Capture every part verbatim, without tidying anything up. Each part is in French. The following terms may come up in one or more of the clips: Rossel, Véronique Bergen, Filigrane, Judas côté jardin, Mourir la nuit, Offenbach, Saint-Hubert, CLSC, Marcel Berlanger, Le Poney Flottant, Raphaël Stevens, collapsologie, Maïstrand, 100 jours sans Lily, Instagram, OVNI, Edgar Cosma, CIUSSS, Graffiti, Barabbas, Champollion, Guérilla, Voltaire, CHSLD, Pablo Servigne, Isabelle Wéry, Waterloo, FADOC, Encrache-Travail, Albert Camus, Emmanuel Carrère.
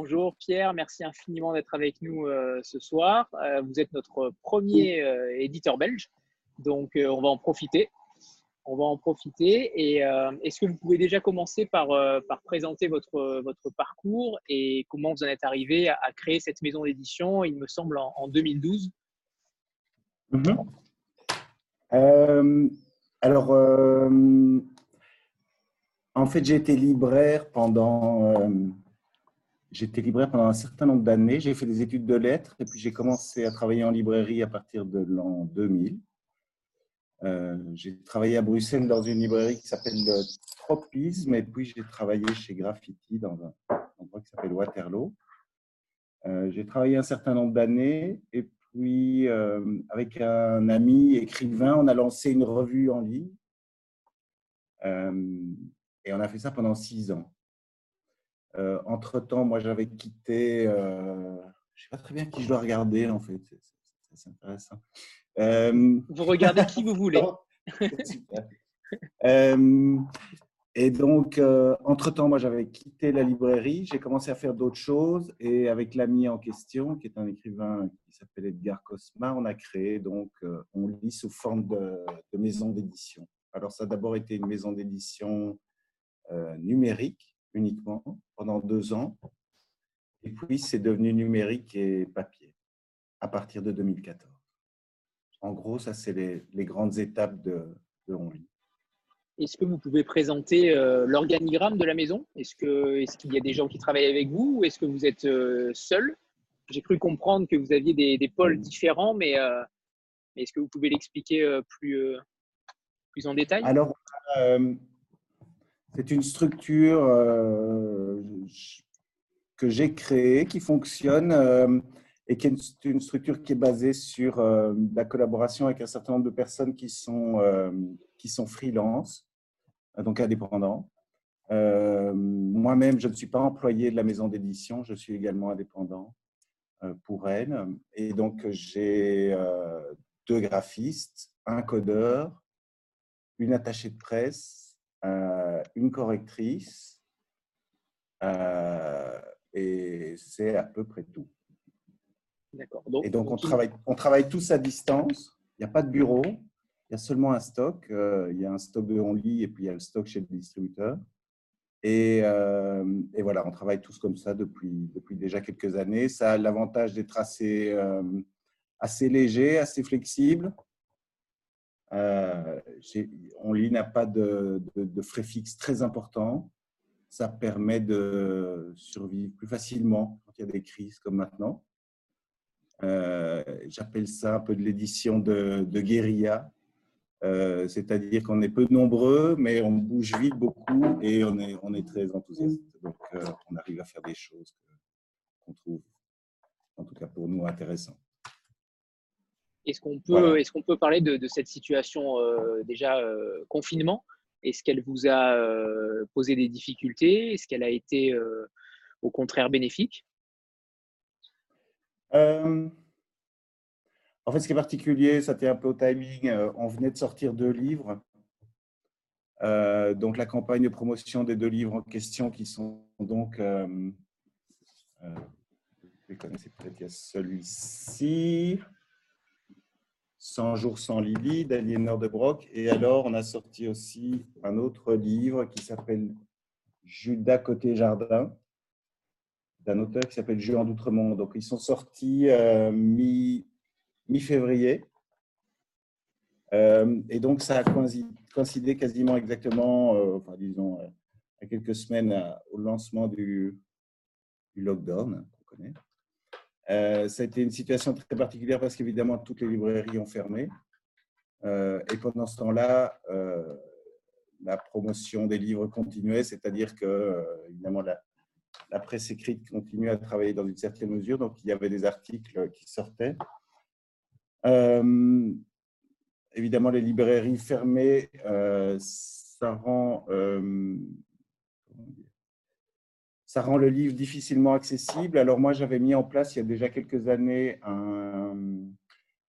bonjour Pierre, merci infiniment d'être avec nous euh, ce soir. Euh, vous êtes notre premier euh, éditeur belge, donc euh, on va en profiter. On va en profiter. Et euh, est-ce que vous pouvez déjà commencer par, euh, par présenter votre, votre parcours et comment vous en êtes arrivé à, à créer cette maison d'édition, il me semble, en, en deux mille douze? Mmh. Euh, alors, euh, en fait, j'ai été libraire pendant, euh, j'ai été libraire pendant un certain nombre d'années. J'ai fait des études de lettres et puis j'ai commencé à travailler en librairie à partir de l'an deux mille. Euh, j'ai travaillé à Bruxelles dans une librairie qui s'appelle le Tropismo et puis j'ai travaillé chez Graffiti dans un endroit qui s'appelle Waterloo. Euh, j'ai travaillé un certain nombre d'années et puis Puis, euh, avec un ami écrivain, on a lancé une revue en ligne euh, et on a fait ça pendant six ans. Euh, Entre-temps, moi, j'avais quitté… Euh, je ne sais pas très bien qui je dois regarder, en fait. C'est intéressant. Euh, vous regardez qui vous voulez. euh, et donc, euh, entre-temps, moi, j'avais quitté la librairie. J'ai commencé à faire d'autres choses. Et avec l'ami en question, qui est un écrivain qui s'appelle Edgar Cosma, on a créé, donc, euh, Onlit sous forme de, de maison d'édition. Alors, ça a d'abord été une maison d'édition euh, numérique, uniquement, pendant deux ans. Et puis, c'est devenu numérique et papier, à partir de deux mille quatorze. En gros, ça, c'est les, les grandes étapes de, de Onlit. Est-ce que vous pouvez présenter euh, l'organigramme de la maison? Est-ce que, est-ce qu'il y a des gens qui travaillent avec vous ou est-ce que vous êtes euh, seul? J'ai cru comprendre que vous aviez des, des pôles différents, mais euh, est-ce que vous pouvez l'expliquer euh, plus, euh, plus en détail? Alors, euh, c'est une structure euh, que j'ai créée, qui fonctionne euh, et qui est une, une structure qui est basée sur euh, la collaboration avec un certain nombre de personnes qui sont, euh, qui sont freelance, donc indépendants. Euh, Moi-même, je ne suis pas employé de la maison d'édition, je suis également indépendant euh, pour elle. Et donc, j'ai euh, deux graphistes, un codeur, une attachée de presse, euh, une correctrice, euh, et c'est à peu près tout. D'accord. Donc, et donc, on travaille, on travaille tous à distance, il n'y a pas de bureau. Il y a seulement un stock. Euh, il y a un stock de Onlit et puis il y a le stock chez le distributeur. Et, euh, et voilà, on travaille tous comme ça depuis, depuis déjà quelques années. Ça a l'avantage d'être assez, euh, assez léger, assez flexible. Euh, Onlit n'a pas de, de, de frais fixes très importants. Ça permet de survivre plus facilement quand il y a des crises comme maintenant. Euh, J'appelle ça un peu de l'édition de, de guérilla. Euh, c'est-à-dire qu'on est peu nombreux, mais on bouge vite beaucoup et on est, on est très enthousiaste. Donc, euh, on arrive à faire des choses qu'on trouve, en tout cas pour nous, intéressantes. Est-ce qu'on peut, voilà. est-ce qu'on peut parler de, de cette situation euh, déjà euh, confinement? Est-ce qu'elle vous a euh, posé des difficultés? Est-ce qu'elle a été euh, au contraire bénéfique? euh... En fait, ce qui est particulier, ça tient un peu au timing. On venait de sortir deux livres. Euh, donc, la campagne de promotion des deux livres en question qui sont donc… Euh, euh, vous les connaissez peut-être, il y a celui-ci, cent jours sans Lily, d'Aliénor de Broc. Et alors, on a sorti aussi un autre livre qui s'appelle Judas côté jardin, d'un auteur qui s'appelle Jean d'Outremont. Donc, ils sont sortis euh, mi- mi-février. Euh, et donc, ça a coïncidé quasiment exactement, euh, enfin, disons, euh, à quelques semaines à, au lancement du, du lockdown, qu'on connaît. Euh, ça a été une situation très particulière parce qu'évidemment, toutes les librairies ont fermé. Euh, et pendant ce temps-là, euh, la promotion des livres continuait, c'est-à-dire que, euh, évidemment, la, la presse écrite continuait à travailler dans une certaine mesure. Donc, il y avait des articles qui sortaient. Euh, évidemment, les librairies fermées, euh, ça rend, euh, ça rend le livre difficilement accessible. Alors moi, j'avais mis en place il y a déjà quelques années un,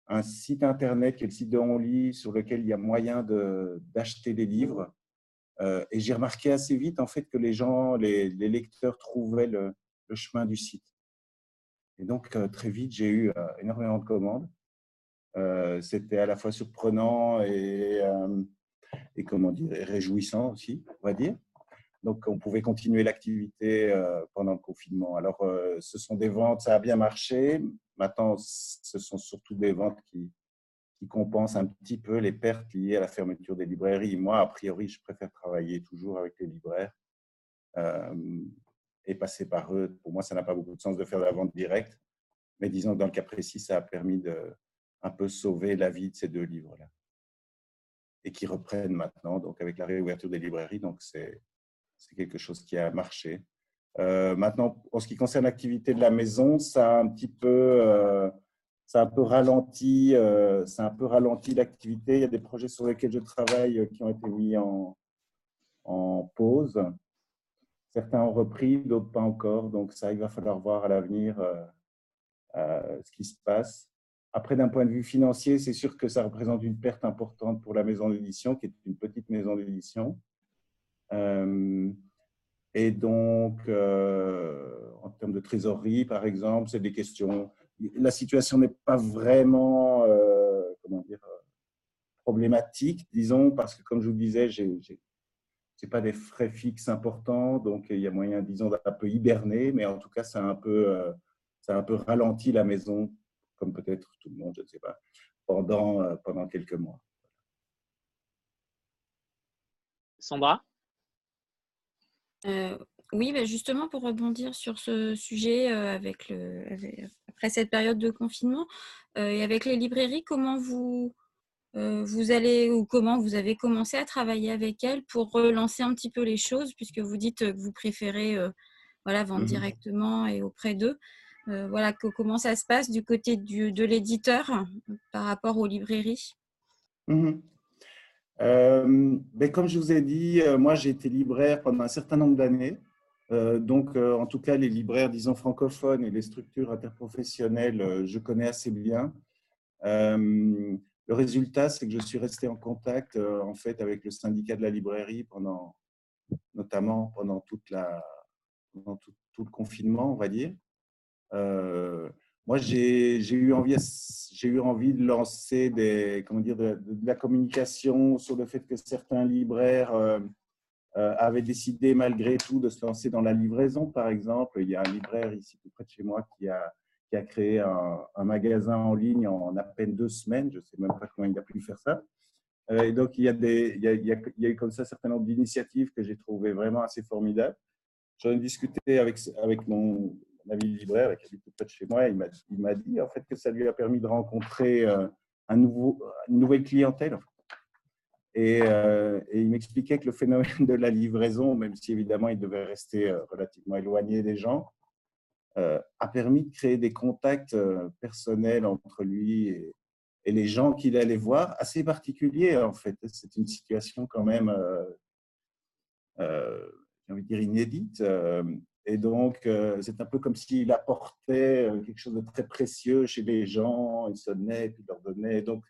un site internet qui est le site de Onlit sur lequel il y a moyen de, d'acheter des livres. Euh, et j'ai remarqué assez vite en fait que les gens, les, les lecteurs trouvaient le, le chemin du site. Et donc, euh, très vite, j'ai eu euh, énormément de commandes. Euh, C'était à la fois surprenant et, euh, et comment dire, réjouissant aussi, on va dire. Donc, on pouvait continuer l'activité euh, pendant le confinement. Alors, euh, ce sont des ventes, ça a bien marché. Maintenant, ce sont surtout des ventes qui, qui compensent un petit peu les pertes liées à la fermeture des librairies. Moi, a priori, je préfère travailler toujours avec les libraires euh, et passer par eux. Pour moi, ça n'a pas beaucoup de sens de faire de la vente directe. Mais disons que dans le cas précis, ça a permis de un peu sauver la vie de ces deux livres-là. Et qui reprennent maintenant, donc avec la réouverture des librairies. Donc, c'est... c'est quelque chose qui a marché. Euh, maintenant, en ce qui concerne l'activité de la maison, ça a un petit peu, euh, ça a un peu ralenti, euh, ça a un peu ralenti l'activité. Il y a des projets sur lesquels je travaille qui ont été mis en, en pause. Certains ont repris, d'autres pas encore. Donc ça, il va falloir voir à l'avenir euh, euh, ce qui se passe. Après, d'un point de vue financier, c'est sûr que ça représente une perte importante pour la maison d'édition, qui est une petite maison d'édition. Euh, et donc, euh, en termes de trésorerie, par exemple, c'est des questions. La situation n'est pas vraiment, euh, comment dire, problématique, disons, parce que comme je vous le disais, j'ai, j'ai, j'ai pas des frais fixes importants, donc il y a moyen, disons, d'un peu hiberner. Mais en tout cas, ça a un peu, euh, ça a un peu ralenti la maison, comme peut-être tout le monde, je ne sais pas, pendant euh, pendant quelques mois. Sandra? Euh, oui, ben justement, pour rebondir sur ce sujet, euh, avec le, avec, après cette période de confinement, euh, et avec les librairies, comment vous, euh, vous allez ou comment vous avez commencé à travailler avec elles pour relancer un petit peu les choses, puisque vous dites que vous préférez euh, voilà, vendre mmh. directement et auprès d'eux. Euh, voilà, que, comment ça se passe du côté du, de l'éditeur par rapport aux librairies? mmh. Euh, ben comme je vous ai dit, euh, moi j'ai été libraire pendant un certain nombre d'années, euh, donc euh, en tout cas les libraires disons francophones et les structures interprofessionnelles euh, je connais assez bien. Euh, le résultat, c'est que je suis resté en contact euh, en fait avec le syndicat de la librairie pendant, notamment pendant toute la, pendant tout, tout le confinement, on va dire. Euh, Moi, j'ai eu envie, j'ai eu envie de lancer des, comment dire, de, de la communication sur le fait que certains libraires euh, euh, avaient décidé malgré tout de se lancer dans la livraison, par exemple. Il y a un libraire ici tout près de chez moi qui a, qui a créé un, un magasin en ligne en à peine deux semaines. Je ne sais même pas comment il a pu faire ça. Euh, et donc, il y a des, il y a, il y a, il y a eu comme ça un certain nombre d'initiatives que j'ai trouvées vraiment assez formidables. J'en ai discuté avec, avec mon... mon ami libraire qui habite tout près de chez moi, il m'a dit en fait que ça lui a permis de rencontrer euh, un nouveau, une nouvelle clientèle. Et, euh, et il m'expliquait que le phénomène de la livraison, même si évidemment il devait rester euh, relativement éloigné des gens, euh, a permis de créer des contacts euh, personnels entre lui et, et les gens qu'il allait voir, assez particuliers en fait. C'est une situation quand même, euh, euh, j'ai envie de dire, inédite. Euh, Et donc, euh, c'est un peu comme s'il apportait quelque chose de très précieux chez les gens, il sonnait, puis il leur donnait. Donc,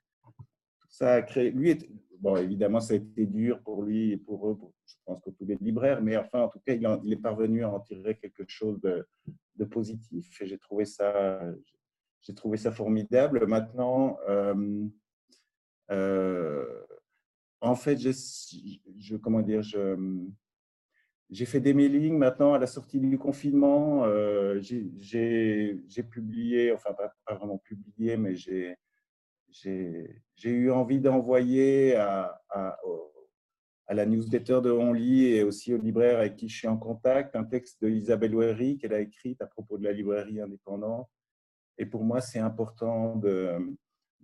ça a créé… Lui est, bon, évidemment, ça a été dur pour lui et pour eux, pour, je pense que tous les libraires, mais enfin, en tout cas, il, en, il est parvenu à en tirer quelque chose de, de positif. Et j'ai trouvé ça, j'ai trouvé ça formidable. Maintenant… Euh, euh, en fait, je, je, comment dire… je J'ai fait des mailings maintenant à la sortie du confinement. Euh, j'ai publié, enfin pas, pas vraiment publié, mais j'ai eu envie d'envoyer à, à, à la newsletter de Onlit et aussi aux libraires avec qui je suis en contact un texte de Isabelle Wéry qu'elle a écrit à propos de la librairie indépendante. Et pour moi, c'est important de,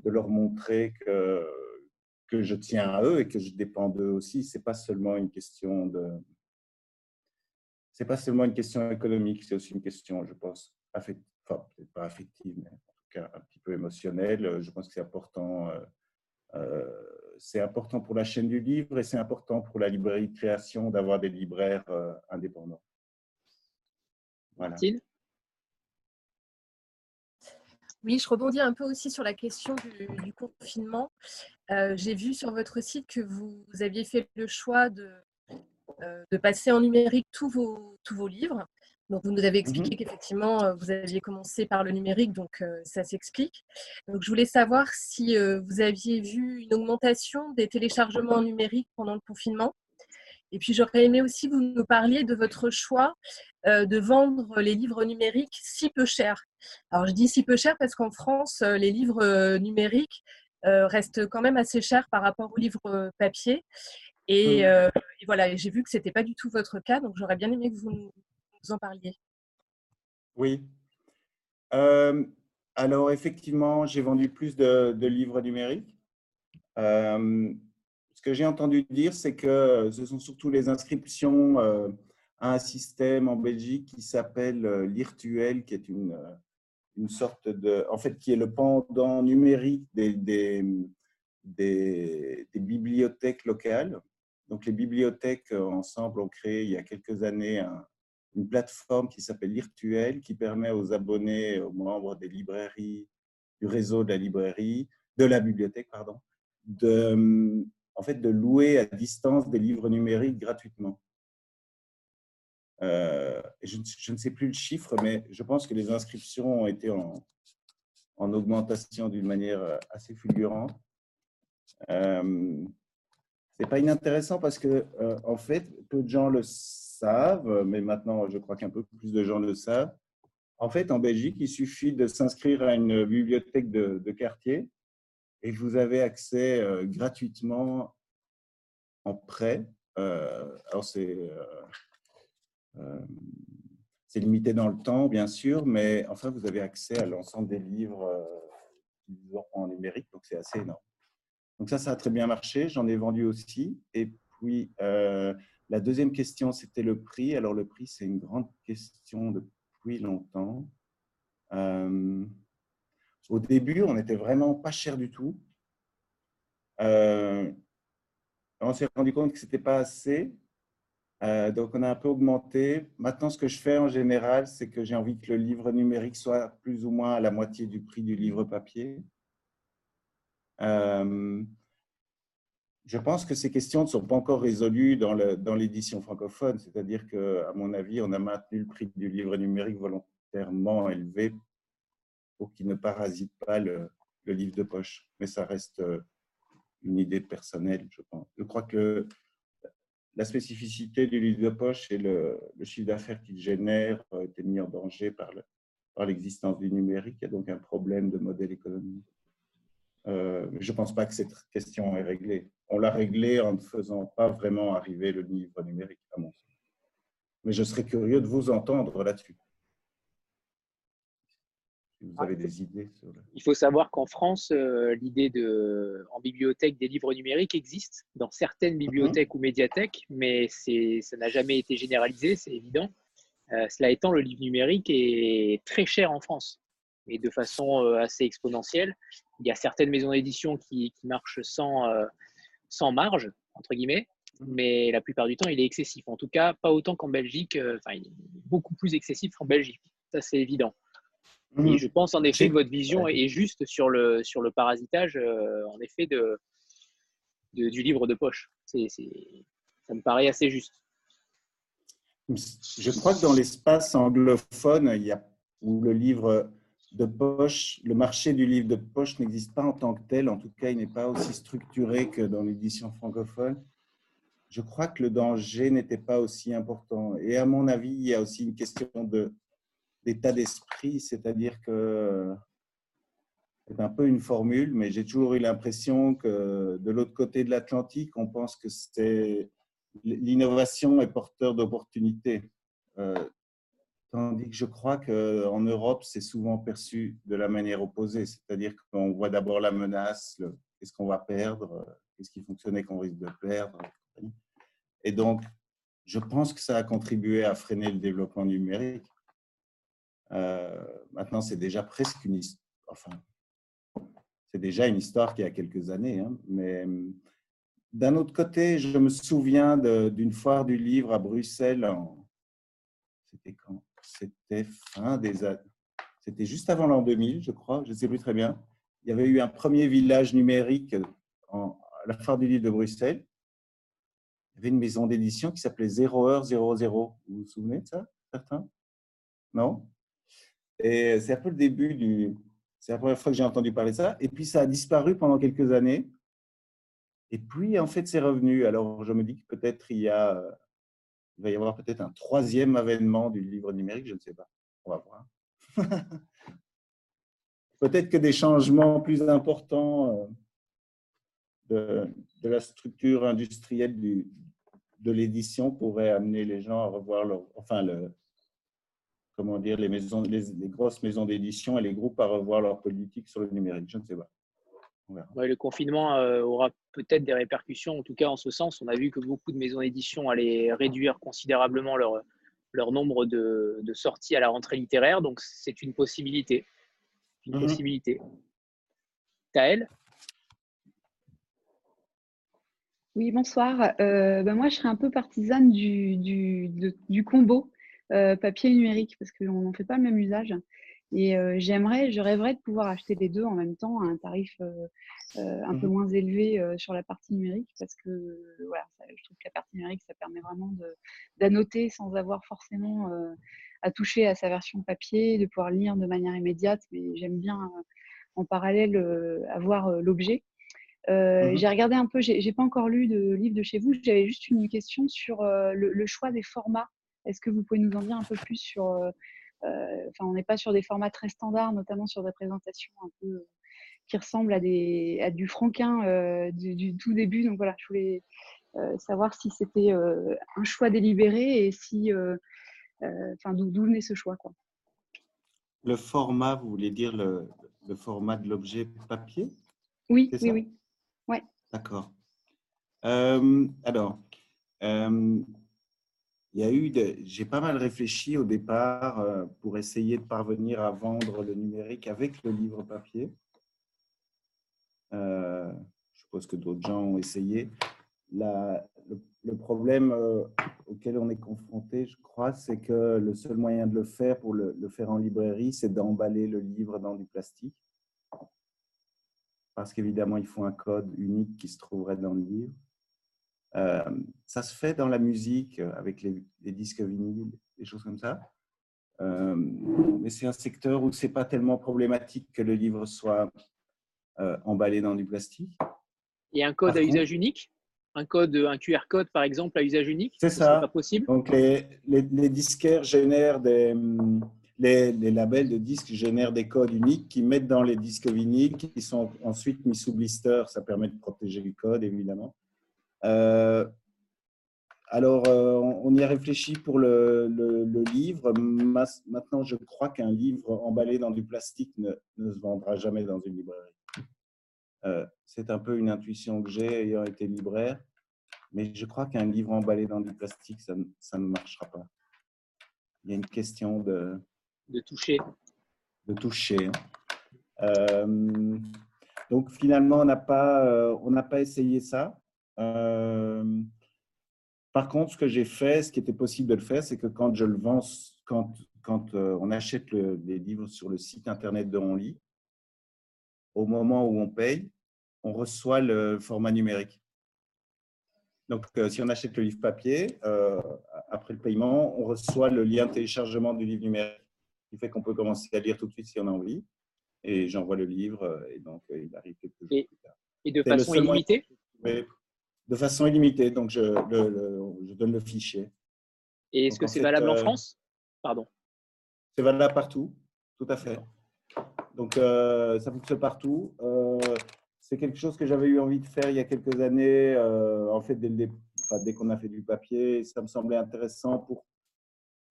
de leur montrer que, que je tiens à eux et que je dépends d'eux aussi. Ce n'est pas seulement une question de… C'est pas seulement une question économique, c'est aussi une question, je pense, affective, enfin, peut-être pas affective, mais en tout cas un petit peu émotionnelle. Je pense que c'est important, euh, euh, c'est important pour la chaîne du livre et c'est important pour la librairie de création d'avoir des libraires euh, indépendants. Voilà. Oui, je rebondis un peu aussi sur la question du, du confinement. Euh, j'ai vu sur votre site que vous, vous aviez fait le choix de… de passer en numérique tous vos, tous vos livres. Donc, vous nous avez expliqué mmh. qu'effectivement, vous aviez commencé par le numérique, donc euh, ça s'explique. Donc, je voulais savoir si euh, vous aviez vu une augmentation des téléchargements numériques pendant le confinement. Et puis, j'aurais aimé aussi que vous nous parliez de votre choix euh, de vendre les livres numériques si peu chers. Alors, je dis si peu chers parce qu'en France, les livres numériques euh, restent quand même assez chers par rapport aux livres papier. Et, mmh. euh, et voilà, j'ai vu que ce n'était pas du tout votre cas, donc j'aurais bien aimé que vous nous Vous en parliez. Oui. Euh, alors, effectivement, j'ai vendu plus de, de livres numériques. Euh, ce que j'ai entendu dire, c'est que ce sont surtout les inscriptions euh, à un système en Belgique qui s'appelle euh, Lirtuel, qui est une, une sorte de… En fait, qui est le pendant numérique des, des, des, des bibliothèques locales. Donc, les bibliothèques, ensemble, ont créé, il y a quelques années, un… une plateforme qui s'appelle Lirtuel, qui permet aux abonnés, aux membres des librairies, du réseau de la librairie, de la bibliothèque, pardon, de, en fait, de louer à distance des livres numériques gratuitement. Euh, je, je ne sais plus le chiffre, mais je pense que les inscriptions ont été en, en augmentation d'une manière assez fulgurante. Euh, C'est pas inintéressant parce que, euh, en fait, peu de gens le savent, mais maintenant, je crois qu'un peu plus de gens le savent. En fait, en Belgique, il suffit de s'inscrire à une bibliothèque de, de quartier et vous avez accès euh, gratuitement en prêt. Euh, alors, c'est euh, euh, limité dans le temps, bien sûr, mais enfin, vous avez accès à l'ensemble des livres euh, en numérique, donc c'est assez énorme. Donc ça, ça a très bien marché. J'en ai vendu aussi. Et puis, euh, la deuxième question, c'était le prix. Alors, le prix, c'est une grande question depuis longtemps. Euh, au début, on n'était vraiment pas cher du tout. Euh, on s'est rendu compte que ce n'était pas assez. Euh, donc, on a un peu augmenté. Maintenant, ce que je fais en général, c'est que j'ai envie que le livre numérique soit plus ou moins à la moitié du prix du livre papier. Euh, je pense que ces questions ne sont pas encore résolues dans le, dans l'édition francophone, c'est-à-dire qu'à mon avis, on a maintenu le prix du livre numérique volontairement élevé pour qu'il ne parasite pas le, le livre de poche. Mais ça reste une idée personnelle, je pense. Je crois que la spécificité du livre de poche et le, le chiffre d'affaires qu'il génère était mis en danger par le, par l'existence du numérique. Il y a donc un problème de modèle économique. Euh, je ne pense pas que cette question est réglée. On l'a réglée en ne faisant pas vraiment arriver le livre numérique, à mon sens. Mais je serais curieux de vous entendre là-dessus. Si vous avez des idées sur le... Il faut savoir qu'en France, euh, l'idée de, en bibliothèque des livres numériques existe dans certaines bibliothèques mmh. ou médiathèques, mais ça n'a jamais été généralisé, c'est évident. Euh, cela étant, le livre numérique est très cher en France. Et de façon assez exponentielle. Il y a certaines maisons d'édition qui, qui marchent sans, euh, sans marge, entre guillemets, mais la plupart du temps, il est excessif. En tout cas, pas autant qu'en Belgique. Euh, enfin, il est beaucoup plus excessif qu'en Belgique. Ça, c'est évident. Mmh. Et je pense, en effet, que votre vision est juste sur le, sur le parasitage, euh, en effet, de, de, du livre de poche. C'est, c'est, ça me paraît assez juste. Je crois que dans l'espace anglophone, il y a où le livre... de poche, le marché du livre de poche n'existe pas en tant que tel, en tout cas il n'est pas aussi structuré que dans l'édition francophone. Je crois que le danger n'était pas aussi important. Et à mon avis, il y a aussi une question de, d'état d'esprit, c'est-à-dire que c'est un peu une formule, mais j'ai toujours eu l'impression que de l'autre côté de l'Atlantique, on pense que c'est l'innovation est porteur d'opportunités. Euh, Tandis que je crois qu'en Europe, c'est souvent perçu de la manière opposée. C'est-à-dire qu'on voit d'abord la menace, qu'est-ce qu'on va perdre, qu'est-ce qui fonctionnait qu'on risque de perdre. Et donc, je pense que ça a contribué à freiner le développement numérique. Euh, maintenant, c'est déjà presque une histoire. Enfin, c'est déjà une histoire qui a quelques années. Hein, mais d'un autre côté, je me souviens d'une foire du livre à Bruxelles. C'était quand ? C'était fin des années. C'était juste avant l'an deux mille, je crois. Je ne sais plus très bien. Il y avait eu un premier village numérique en, à la foire du livre de Bruxelles. Il y avait une maison d'édition qui s'appelait Zéro heure zéro zéro. Vous vous souvenez de ça, certains ? non? Et c'est un peu le début du... C'est la première fois que j'ai entendu parler de ça. Et puis, ça a disparu pendant quelques années. Et puis, en fait, c'est revenu. Alors, je me dis que peut-être il y a... Il va y avoir peut-être un troisième avènement du livre numérique, je ne sais pas. On va voir. Peut-être que des changements plus importants de, de la structure industrielle du, de l'édition pourraient amener les gens à revoir leur... Enfin, le... comment dire, les, maisons, les, les grosses maisons d'édition et les groupes à revoir leur politique sur le numérique. Je ne sais pas. On verra. Ouais, le confinement euh, aura peut-être des répercussions, en tout cas en ce sens. On a vu que beaucoup de maisons d'édition allaient réduire considérablement leur, leur nombre de, de sorties à la rentrée littéraire. Donc, c'est une possibilité. Une mmh. possibilité. Taëlle ? Oui, bonsoir. Euh, ben moi, je serais un peu partisane du, du, de, du combo. Euh, papier et numérique, parce qu'on n'en fait pas le même usage. Et euh, j'aimerais, je rêverais de pouvoir acheter les deux en même temps à un tarif euh, euh, un mmh. peu moins élevé euh, sur la partie numérique, parce que euh, voilà, ça, je trouve que la partie numérique, ça permet vraiment d'annoter sans avoir forcément euh, à toucher à sa version papier, de pouvoir lire de manière immédiate, mais j'aime bien euh, en parallèle euh, avoir euh, l'objet. Euh, mmh. J'ai regardé un peu, j'ai pas encore lu de livre de chez vous, j'avais juste une question sur euh, le, le choix des formats. Est-ce que vous pouvez nous en dire un peu plus sur... Euh, enfin, on n'est pas sur des formats très standards, notamment sur des présentations un peu euh, qui ressemblent à, des, à du Franquin euh, du, du tout début. Donc voilà, je voulais euh, savoir si c'était euh, un choix délibéré et si, euh, euh, enfin, d'où venait ce choix, quoi. Le format, vous voulez dire le, le format de l'objet papier? Oui, oui, oui. Ouais. D'accord. Euh, alors... Euh, Il y a eu, j'ai pas mal réfléchi au départ pour essayer de parvenir à vendre le numérique avec le livre papier. Euh, je suppose que d'autres gens ont essayé. La, le, le problème euh, auquel on est confronté, je crois, c'est que le seul moyen de le faire pour le, le faire en librairie, c'est d'emballer le livre dans du plastique. Parce qu'évidemment, il faut un code unique qui se trouverait dans le livre. Euh, ça se fait dans la musique avec les, les disques vinyles, des choses comme ça, euh, mais c'est un secteur où c'est pas tellement problématique que le livre soit euh, emballé dans du plastique. Et un code par à contre, usage unique, un code, un Q R code par exemple à usage unique, c'est ça, pas possible. Donc les, les, les disquaires génèrent des les, les labels de disques génèrent des codes uniques qu'ils mettent dans les disques vinyles qui sont ensuite mis sous blister. Ça permet de protéger le code évidemment. Euh, alors, euh, on y a réfléchi pour le, le, le livre. Mas, maintenant, je crois qu'un livre emballé dans du plastique ne, ne se vendra jamais dans une librairie. Euh, c'est un peu une intuition que j'ai ayant été libraire, mais je crois qu'un livre emballé dans du plastique, ça, ça ne marchera pas. Il y a une question de... De toucher. De toucher. Euh, donc, finalement, on n'a pas, euh, on n'a pas essayé ça. Euh, par contre, ce que j'ai fait, ce qui était possible de le faire, c'est que quand je le vends, quand, quand euh, on achète le, les livres sur le site internet de Onlit, au moment où on paye, on reçoit le format numérique. Donc, euh, si on achète le livre papier, euh, après le paiement, on reçoit le lien de téléchargement du livre numérique, qui fait qu'on peut commencer à lire tout de suite si on a envie. Et j'envoie le livre, et donc euh, il arrive quelques jours et, plus tard. Et de façon illimitée? Mais de façon illimitée, donc je, le, le, je donne le fichier. Et est-ce que c'est valable euh, en France? Pardon. C'est valable partout, tout à fait. Donc, euh, ça fonctionne partout. Euh, c'est quelque chose que j'avais eu envie de faire il y a quelques années. Euh, en fait, dès, dès, enfin, dès qu'on a fait du papier, ça me semblait intéressant pour,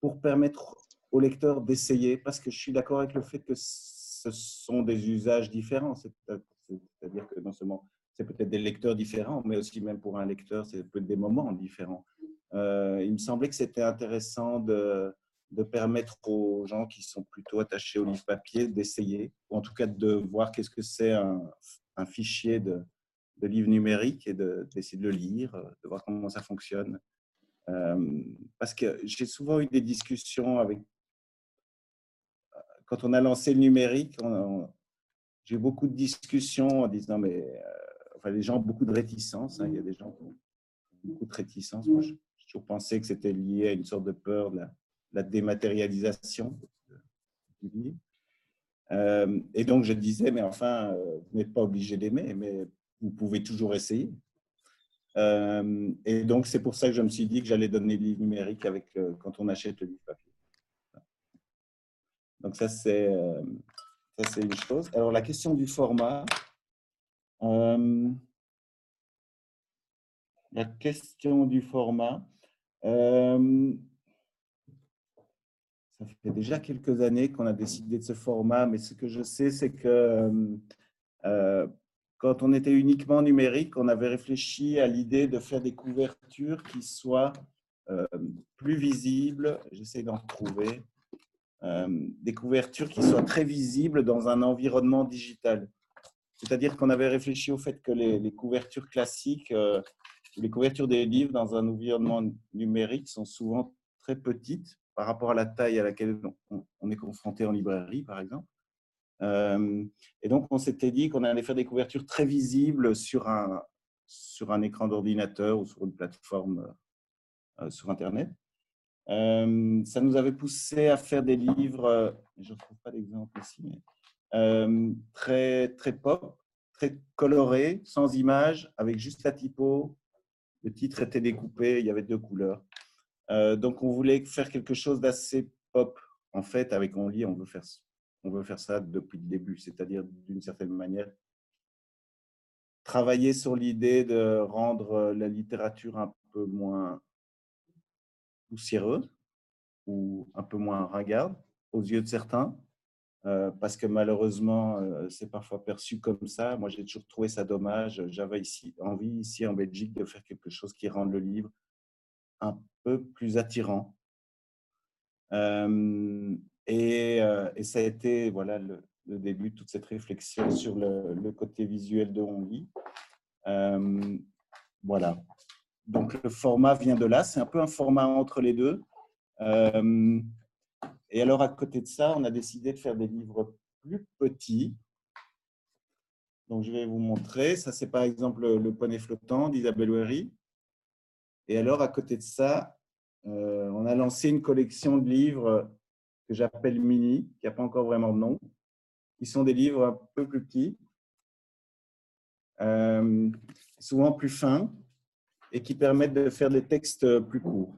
pour permettre aux lecteurs d'essayer, parce que je suis d'accord avec le fait que ce sont des usages différents. C'est-à-dire que non seulement... c'est peut-être des lecteurs différents, mais aussi même pour un lecteur, c'est peut-être des moments différents. Euh, il me semblait que c'était intéressant de, de permettre aux gens qui sont plutôt attachés au livre papier d'essayer, ou en tout cas de voir qu'est-ce que c'est un, un fichier de, de livre numérique et d'essayer de, de le lire, de voir comment ça fonctionne. Euh, parce que j'ai souvent eu des discussions avec... Quand on a lancé le numérique, j'ai eu beaucoup de discussions en disant « mais… Euh, » Enfin, les gens ont beaucoup de réticences. Hein. Il y a des gens qui ont beaucoup de réticences. Moi, j'ai toujours pensé que c'était lié à une sorte de peur de la, la dématérialisation du livre. Euh, et donc, je disais, mais enfin, vous n'êtes pas obligé d'aimer, mais vous pouvez toujours essayer. Euh, et donc, c'est pour ça que je me suis dit que j'allais donner le livre numérique avec, euh, quand on achète le livre papier. Donc, ça, c'est euh, une chose. Alors, la question du format. Euh, la question du format. Euh, ça fait déjà quelques années qu'on a décidé de ce format, mais ce que je sais, c'est que... Euh, Quand on était uniquement numérique, on avait réfléchi à l'idée de faire des couvertures qui soient euh, plus visibles. J'essaie d'en trouver. Euh, des couvertures qui soient très visibles dans un environnement digital. C'est-à-dire qu'on avait réfléchi au fait que les, les couvertures classiques, euh, les couvertures des livres dans un environnement numérique sont souvent très petites par rapport à la taille à laquelle on, on est confronté en librairie, par exemple. Euh, et donc, on s'était dit qu'on allait faire des couvertures très visibles sur un, sur un écran d'ordinateur ou sur une plateforme euh, sur Internet. Euh, ça nous avait poussé à faire des livres, euh, je ne trouve pas d'exemple ici, mais, euh, très, très pop, très colorés, sans images, avec juste la typo. Le titre était découpé, il y avait deux couleurs. Euh, donc, on voulait faire quelque chose d'assez pop. En fait, avec On lit, on veut faire ça. On veut faire ça depuis le début, c'est-à-dire d'une certaine manière travailler sur l'idée de rendre la littérature un peu moins poussiéreuse ou un peu moins ringarde aux yeux de certains, euh, parce que malheureusement, euh, c'est parfois perçu comme ça. Moi, j'ai toujours trouvé ça dommage. J'avais ici, envie, ici en Belgique, de faire quelque chose qui rende le livre un peu plus attirant. Euh, Et, euh, et ça a été voilà, le, le début de toute cette réflexion sur le, le côté visuel de Onlit. Euh, voilà. Donc, le format vient de là. C'est un peu un format entre les deux. Euh, et alors, à côté de ça, on a décidé de faire des livres plus petits. Donc, je vais vous montrer. Ça, c'est par exemple Le Poney Flottant d'Isabelle Wéry. Et alors, à côté de ça, euh, on a lancé une collection de livres que j'appelle mini, qui n'a pas encore vraiment de nom, qui sont des livres un peu plus petits, euh, souvent plus fins, et qui permettent de faire des textes plus courts.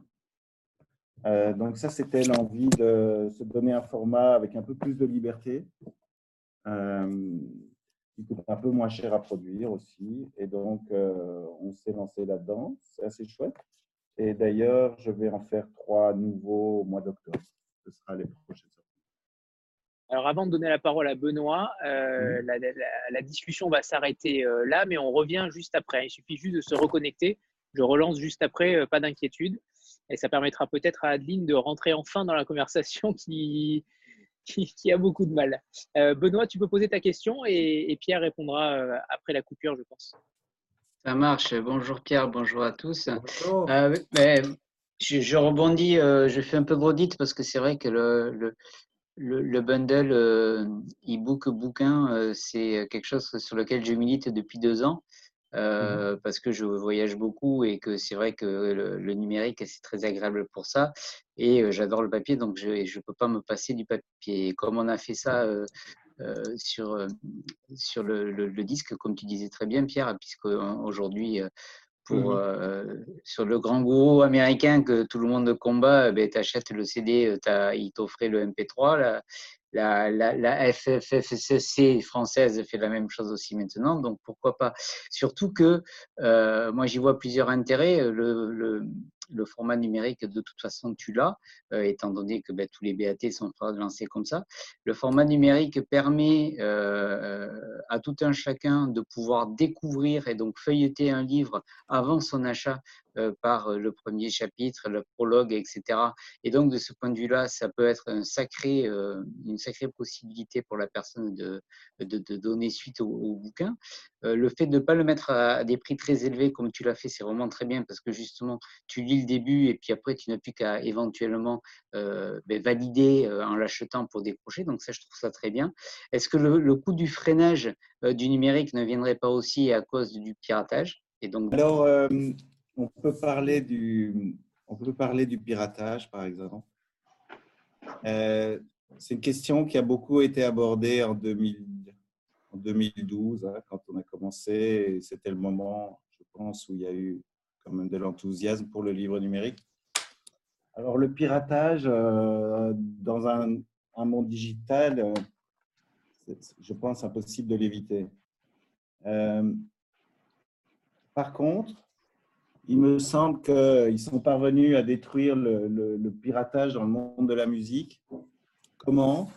Euh, donc ça, c'était l'envie de se donner un format avec un peu plus de liberté, euh, qui coûte un peu moins cher à produire aussi, et donc euh, on s'est lancé là-dedans, c'est assez chouette. Et d'ailleurs, je vais en faire trois nouveaux au mois d'octobre. Ce sera les prochaines sorties. Alors, avant de donner la parole à Benoît, euh, mmh. la, la, la discussion va s'arrêter euh, là, mais on revient juste après. Il suffit juste de se reconnecter. Je relance juste après, euh, pas d'inquiétude. Et ça permettra peut-être à Adeline de rentrer enfin dans la conversation qui, qui, qui a beaucoup de mal. Euh, Benoît, tu peux poser ta question et, et Pierre répondra euh, après la coupure, je pense. Ça marche. Bonjour Pierre, bonjour à tous. Bonjour. Euh, mais... Je, je rebondis, euh, je fais un peu brodite parce que c'est vrai que le, le, le, le bundle e-book, euh, e bouquin, euh, c'est quelque chose sur lequel je milite depuis deux ans euh, mmh. parce que je voyage beaucoup et que c'est vrai que le, le numérique, c'est très agréable pour ça. Et euh, j'adore le papier, donc je ne peux pas me passer du papier. Et comme on a fait ça euh, euh, sur, euh, sur le, le, le disque, comme tu disais très bien, Pierre, puisqu'aujourd'hui… Euh, Pour, euh, sur le grand gourou américain que tout le monde combat, eh tu achètes le C D, il t'offrait le M P trois. La, la, la, la F F C française fait la même chose aussi maintenant, donc pourquoi pas. Surtout que euh, moi, j'y vois plusieurs intérêts. Le, le, le format numérique, de toute façon, tu l'as, euh, étant donné que ben, tous les B A T sont lancés comme ça. Le format numérique permet euh, à tout un chacun de pouvoir découvrir et donc feuilleter un livre avant son achat euh, par le premier chapitre, le prologue, et cetera. Et donc, de ce point de vue-là, ça peut être un sacré, euh, une sacrée possibilité pour la personne de, de, de donner suite au, au bouquin. Euh, le fait de ne pas le mettre à, à des prix très élevés comme tu l'as fait, c'est vraiment très bien parce que justement, tu lis le début et puis après tu n'as plus qu'à éventuellement euh, ben, valider euh, en l'achetant pour décrocher, donc ça je trouve ça très bien. Est-ce que le, le coût du freinage euh, du numérique ne viendrait pas aussi à cause du piratage et donc... Alors euh, on, peut parler du, on peut parler du piratage par exemple. Euh, c'est une question qui a beaucoup été abordée en, deux mille, en deux mille douze, hein, quand on a commencé. C'était le moment, je pense, où il y a eu quand même de l'enthousiasme pour le livre numérique. Alors, le piratage euh, dans un, un monde digital, euh, c'est, je pense, impossible de l'éviter. Euh, par contre, il me semble qu'ils sont parvenus à détruire le, le, le piratage dans le monde de la musique. Comment ?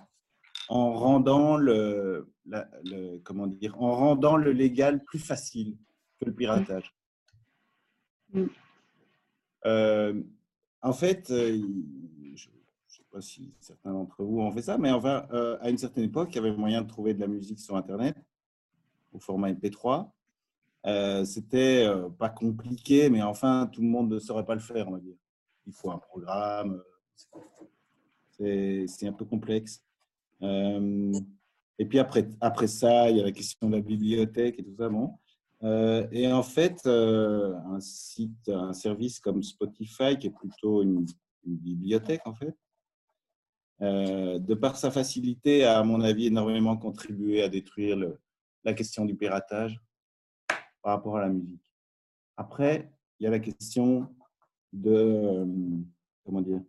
En rendant le, la, le, comment dire, en rendant le légal plus facile que le piratage. Euh, en fait, je ne sais pas si certains d'entre vous ont fait ça, mais enfin, euh, à une certaine époque, il y avait moyen de trouver de la musique sur Internet au format M P trois. Euh, c'était euh, pas compliqué, mais enfin, tout le monde ne saurait pas le faire, on va dire. Il faut un programme, c'est, c'est un peu complexe. Euh, et puis après, après ça, il y a la question de la bibliothèque et tout ça. Bon. Euh, et en fait, euh, un site, un service comme Spotify, qui est plutôt une, une bibliothèque, en fait, euh, de par sa facilité, a, à mon avis, énormément contribué à détruire le, la question du piratage par rapport à la musique. Après, il y a la question de, euh, comment dire,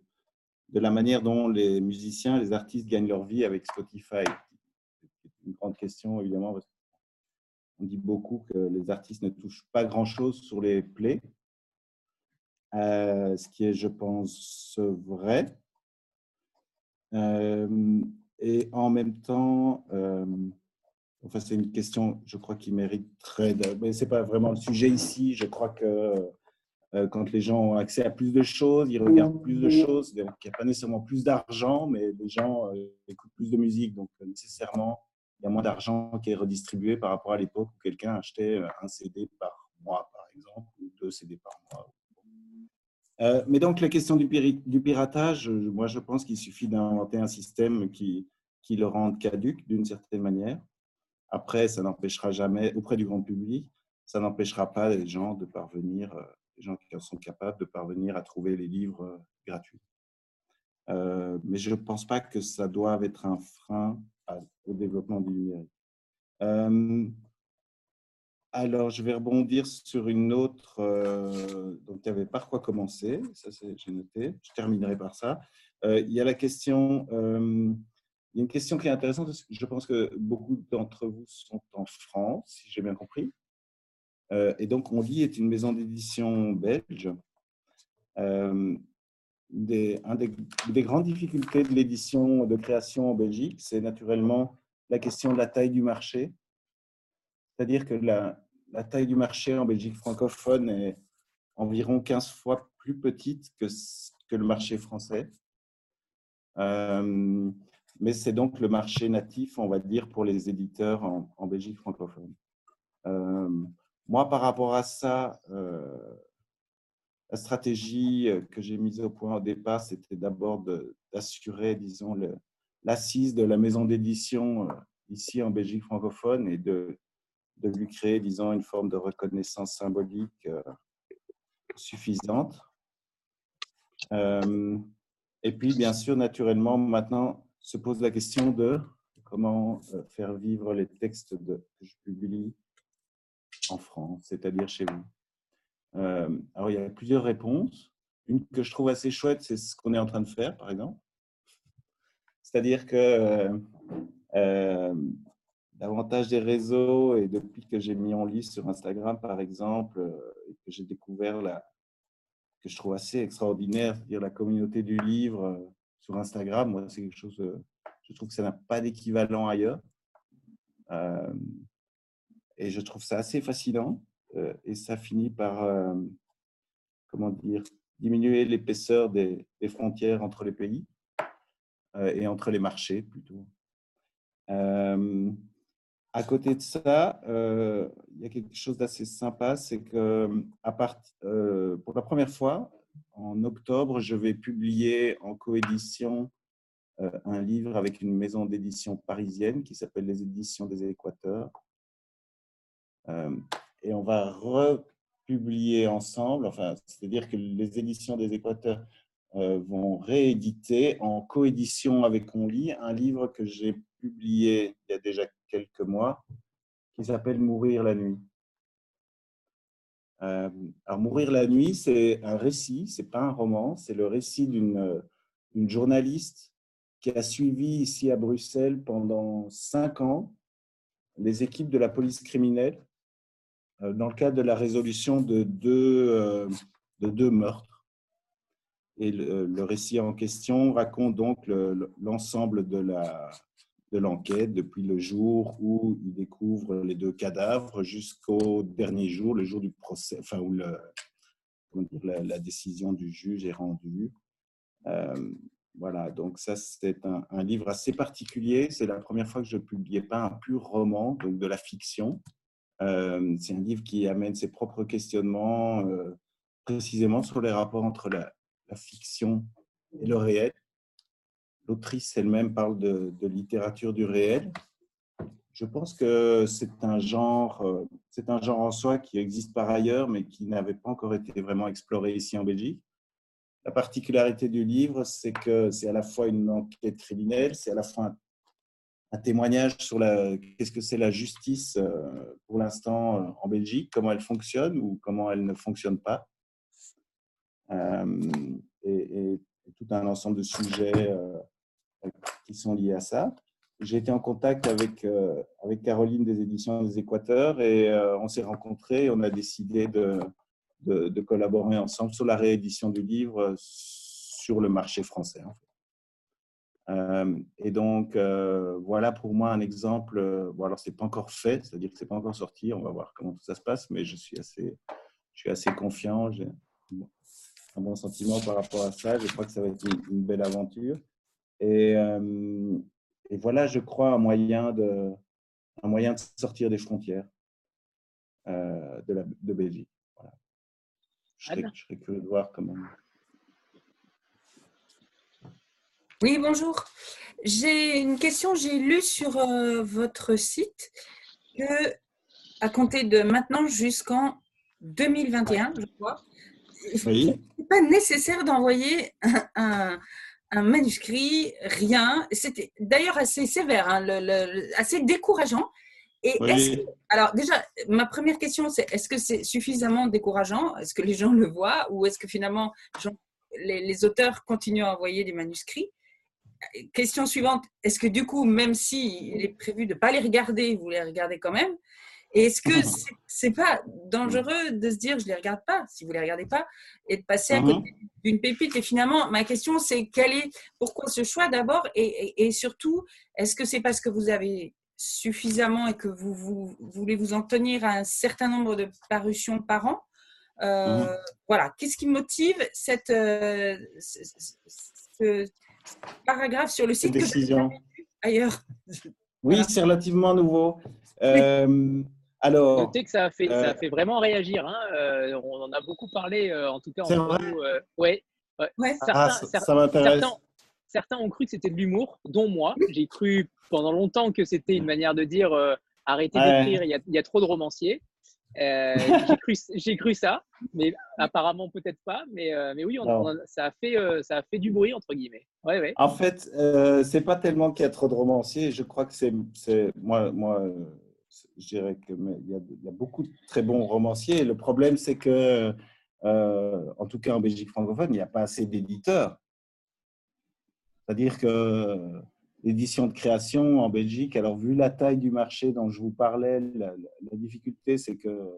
de la manière dont les musiciens, les artistes gagnent leur vie avec Spotify. C'est une grande question, évidemment, parce qu'on dit beaucoup que les artistes ne touchent pas grand-chose sur les plays, euh, ce qui est, je pense, vrai. Euh, et en même temps... Euh, Enfin, c'est une question, je crois, qui mériterait... De... Mais ce n'est pas vraiment le sujet ici. Je crois que euh, quand les gens ont accès à plus de choses, ils regardent plus de choses. Donc, il n'y a pas nécessairement plus d'argent, mais les gens euh, écoutent plus de musique. Donc, euh, nécessairement, il y a moins d'argent qui est redistribué par rapport à l'époque où quelqu'un achetait un C D par mois, par exemple, ou deux C D par mois. Euh, mais donc, la question du, pir... du piratage, moi, je pense qu'il suffit d'inventer un système qui, qui le rende caduque, d'une certaine manière. Après, ça n'empêchera jamais, auprès du grand public, ça n'empêchera pas les gens de parvenir, les gens qui en sont capables de parvenir à trouver les livres gratuits. Euh, mais je ne pense pas que ça doive être un frein à, au développement du numérique. Euh, alors, je vais rebondir sur une autre, euh, donc il y avait par quoi commencer, ça c'est, j'ai noté, je terminerai par ça. Euh, il y a la question... Euh, Il y a une question qui est intéressante, parce que je pense que beaucoup d'entre vous sont en France, si j'ai bien compris. Euh, et donc, Onlit est une maison d'édition belge. Euh, des, un des, des grandes difficultés de l'édition de création en Belgique, c'est naturellement la question de la taille du marché. C'est-à-dire que la, la taille du marché en Belgique francophone est environ quinze fois plus petite que, que le marché français. Euh, Mais c'est donc le marché natif, on va dire, pour les éditeurs en, en Belgique francophone. Euh, moi, par rapport à ça, euh, la stratégie que j'ai mise au point au départ, c'était d'abord de, d'assurer, disons, le, l'assise de la maison d'édition euh, ici en Belgique francophone et de, de lui créer, disons, une forme de reconnaissance symbolique euh, suffisante. Euh, et puis, bien sûr, naturellement, maintenant, se pose la question de comment faire vivre les textes de, que je publie en France, c'est-à-dire chez vous. Euh, alors, il y a plusieurs réponses. Une que je trouve assez chouette, c'est ce qu'on est en train de faire, par exemple. C'est-à-dire que euh, euh, l'avantage des réseaux, et depuis que j'ai mis Onlit sur Instagram, par exemple, euh, et que j'ai découvert la, que je trouve assez extraordinaire, c'est-à-dire la communauté du livre, euh, sur Instagram, moi, c'est quelque chose, je trouve que ça n'a pas d'équivalent ailleurs. Euh, et je trouve ça assez fascinant. Euh, et ça finit par, euh, comment dire, diminuer l'épaisseur des, des frontières entre les pays euh, et entre les marchés, plutôt. Euh, à côté de ça, euh, il y a quelque chose d'assez sympa, c'est que à part, euh, pour la première fois, en octobre, je vais publier en coédition euh, un livre avec une maison d'édition parisienne qui s'appelle Les Éditions des Équateurs. Euh, et on va republier ensemble, enfin, c'est-à-dire que les Éditions des Équateurs euh, vont rééditer en coédition avec Onlit un livre que j'ai publié il y a déjà quelques mois qui s'appelle « Mourir la nuit ». Euh, alors, Mourir la nuit, c'est un récit, c'est pas un roman, c'est le récit d'une une journaliste qui a suivi ici à Bruxelles pendant cinq ans les équipes de la police criminelle euh, dans le cadre de la résolution de deux, euh, de deux meurtres. Et le, le récit en question raconte donc le, l'ensemble de la, de l'enquête depuis le jour où il découvre les deux cadavres jusqu'au dernier jour, le jour du procès, enfin où le, comment dire, la, la décision du juge est rendue. Euh, voilà, donc ça c'est un, un livre assez particulier. C'est la première fois que je ne publiais pas un pur roman, donc de la fiction. Euh, c'est un livre qui amène ses propres questionnements euh, précisément sur les rapports entre la, la fiction et le réel. L'autrice elle-même parle de, de littérature du réel. Je pense que c'est un genre, c'est un genre en soi qui existe par ailleurs, mais qui n'avait pas encore été vraiment exploré ici en Belgique. La particularité du livre, c'est que c'est à la fois une enquête criminelle, c'est à la fois un, un témoignage sur la, qu'est-ce que c'est la justice pour l'instant en Belgique, comment elle fonctionne ou comment elle ne fonctionne pas. Euh, et, et tout un ensemble de sujets euh, qui sont liés à ça. J'ai été en contact avec, euh, avec Caroline des Éditions des Équateurs et euh, on s'est rencontrés et on a décidé de, de, de collaborer ensemble sur la réédition du livre sur le marché français. En fait. euh, et donc, euh, voilà pour moi un exemple. Bon, alors, ce n'est pas encore fait, c'est-à-dire que ce n'est pas encore sorti. On va voir comment tout ça se passe, mais je suis assez, je suis assez confiant. J'ai... Bon. Un bon sentiment par rapport à ça. Je crois que ça va être une belle aventure. Et, euh, et voilà, je crois, un moyen de, un moyen de sortir des frontières euh, de, la, de Belgique. Voilà. Je, serais, je serais curieux de voir comment... Oui, bonjour. J'ai une question. J'ai lu sur euh, votre site que, à compter de maintenant jusqu'en deux mille vingt et un, je crois, oui. C'est pas nécessaire d'envoyer un, un, un manuscrit, rien. C'était d'ailleurs assez sévère, hein, le, le, assez décourageant. Et oui. est-ce que, alors déjà, ma première question, c'est est-ce que c'est suffisamment décourageant? Est-ce que les gens le voient? Ou est-ce que finalement, genre, les, les auteurs continuent à envoyer des manuscrits? Question suivante, est-ce que du coup, même s'il est prévu de ne pas les regarder, vous les regardez quand même? Et est-ce que c'est, c'est pas dangereux de se dire je les regarde pas, si vous les regardez pas, et de passer à côté d'une pépite? Et finalement, ma question c'est quel est, pourquoi ce choix d'abord, et, et, et surtout, est-ce que c'est parce que vous avez suffisamment et que vous, vous, vous voulez vous en tenir à un certain nombre de parutions par an? euh, mm-hmm. Voilà, qu'est-ce qui motive cette euh, ce, ce paragraphe sur le site que vous avez vu ailleurs? Oui, voilà. C'est relativement nouveau. Euh, Alors, notez que ça a fait, euh, ça a fait vraiment réagir. Hein. Euh, on en a beaucoup parlé, euh, en tout cas. C'est en vrai où, euh, ouais, ouais. Ouais. Certains, ah, ça, ça m'intéresse. Certains, certains ont cru que c'était de l'humour, dont moi. J'ai cru pendant longtemps que c'était une manière de dire euh, arrêtez ouais. d'écrire, il y a, il y a trop de romanciers. Euh, j'ai, cru, j'ai cru ça, mais apparemment peut-être pas. Mais, euh, mais oui, on, on, ça, a fait, euh, ça a fait du bruit, entre guillemets. Ouais, ouais. En fait, euh, c'est pas tellement qu'il y a trop de romanciers. Je crois que c'est, c'est moi, moi euh, je dirais qu'il y, y a beaucoup de très bons romanciers. Le problème, c'est que, euh, en tout cas en Belgique francophone, il n'y a pas assez d'éditeurs. C'est-à-dire que l'édition de création en Belgique, alors vu la taille du marché dont je vous parlais, la, la, la difficulté, c'est que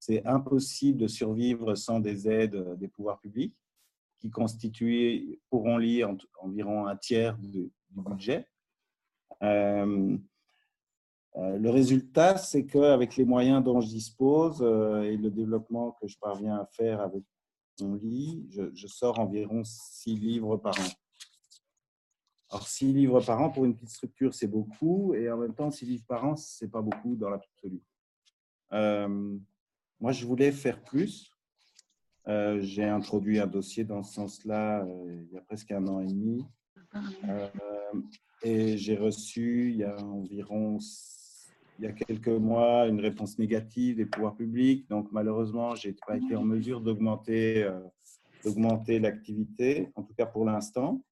c'est impossible de survivre sans des aides des pouvoirs publics qui constituent, pour Onlit, en, environ un tiers du budget. Euh, Euh, le résultat, c'est qu'avec les moyens dont je dispose euh, et le développement que je parviens à faire avec Onlit, je, je sors environ six livres par an. Alors, six livres par an, pour une petite structure, c'est beaucoup. Et en même temps, six livres par an, ce n'est pas beaucoup dans l'absolu. Euh, moi, je voulais faire plus. Euh, j'ai introduit un dossier dans ce sens-là euh, il y a presque un an et demi. Euh, et j'ai reçu, il y a environ... Il y a quelques mois, une réponse négative des pouvoirs publics. Donc, malheureusement, je n'ai pas été en mesure d'augmenter euh, d'augmenter l'activité, en tout cas pour l'instant.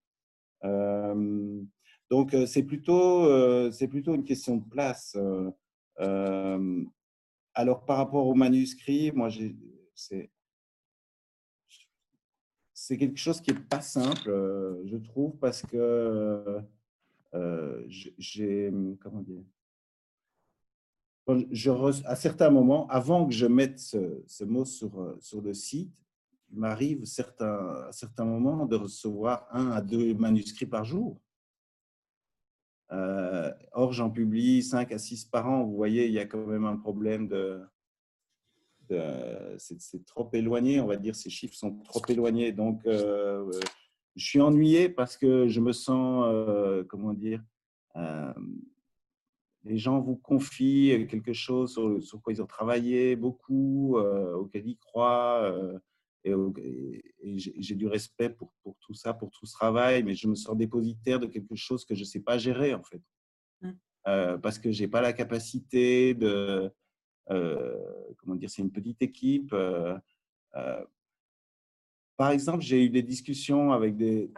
Euh, donc, c'est plutôt, euh, c'est plutôt une question de place. Euh, alors, par rapport au manuscrit, moi, c'est quelque chose qui n'est pas simple, je trouve, parce que euh, j'ai, comment dire, je, à certains moments, avant que je mette ce, ce mot sur, sur le site, il m'arrive certains, à certains moments de recevoir un à deux manuscrits par jour. Euh, or, j'en publie cinq à six par an. Vous voyez, il y a quand même un problème de... de c'est trop éloigné, on va dire, ces chiffres sont trop éloignés. Donc, euh, je suis ennuyé parce que je me sens, euh, comment dire... Euh, les gens vous confient quelque chose sur, sur quoi ils ont travaillé beaucoup, euh, auquel ils croient, euh, et, et j'ai du respect pour, pour tout ça, pour tout ce travail, mais je me sens dépositaire de quelque chose que je ne sais pas gérer, en fait. Euh, parce que je n'ai pas la capacité de... Euh, comment dire, c'est une petite équipe. Euh, euh, par exemple, j'ai eu des discussions avec des,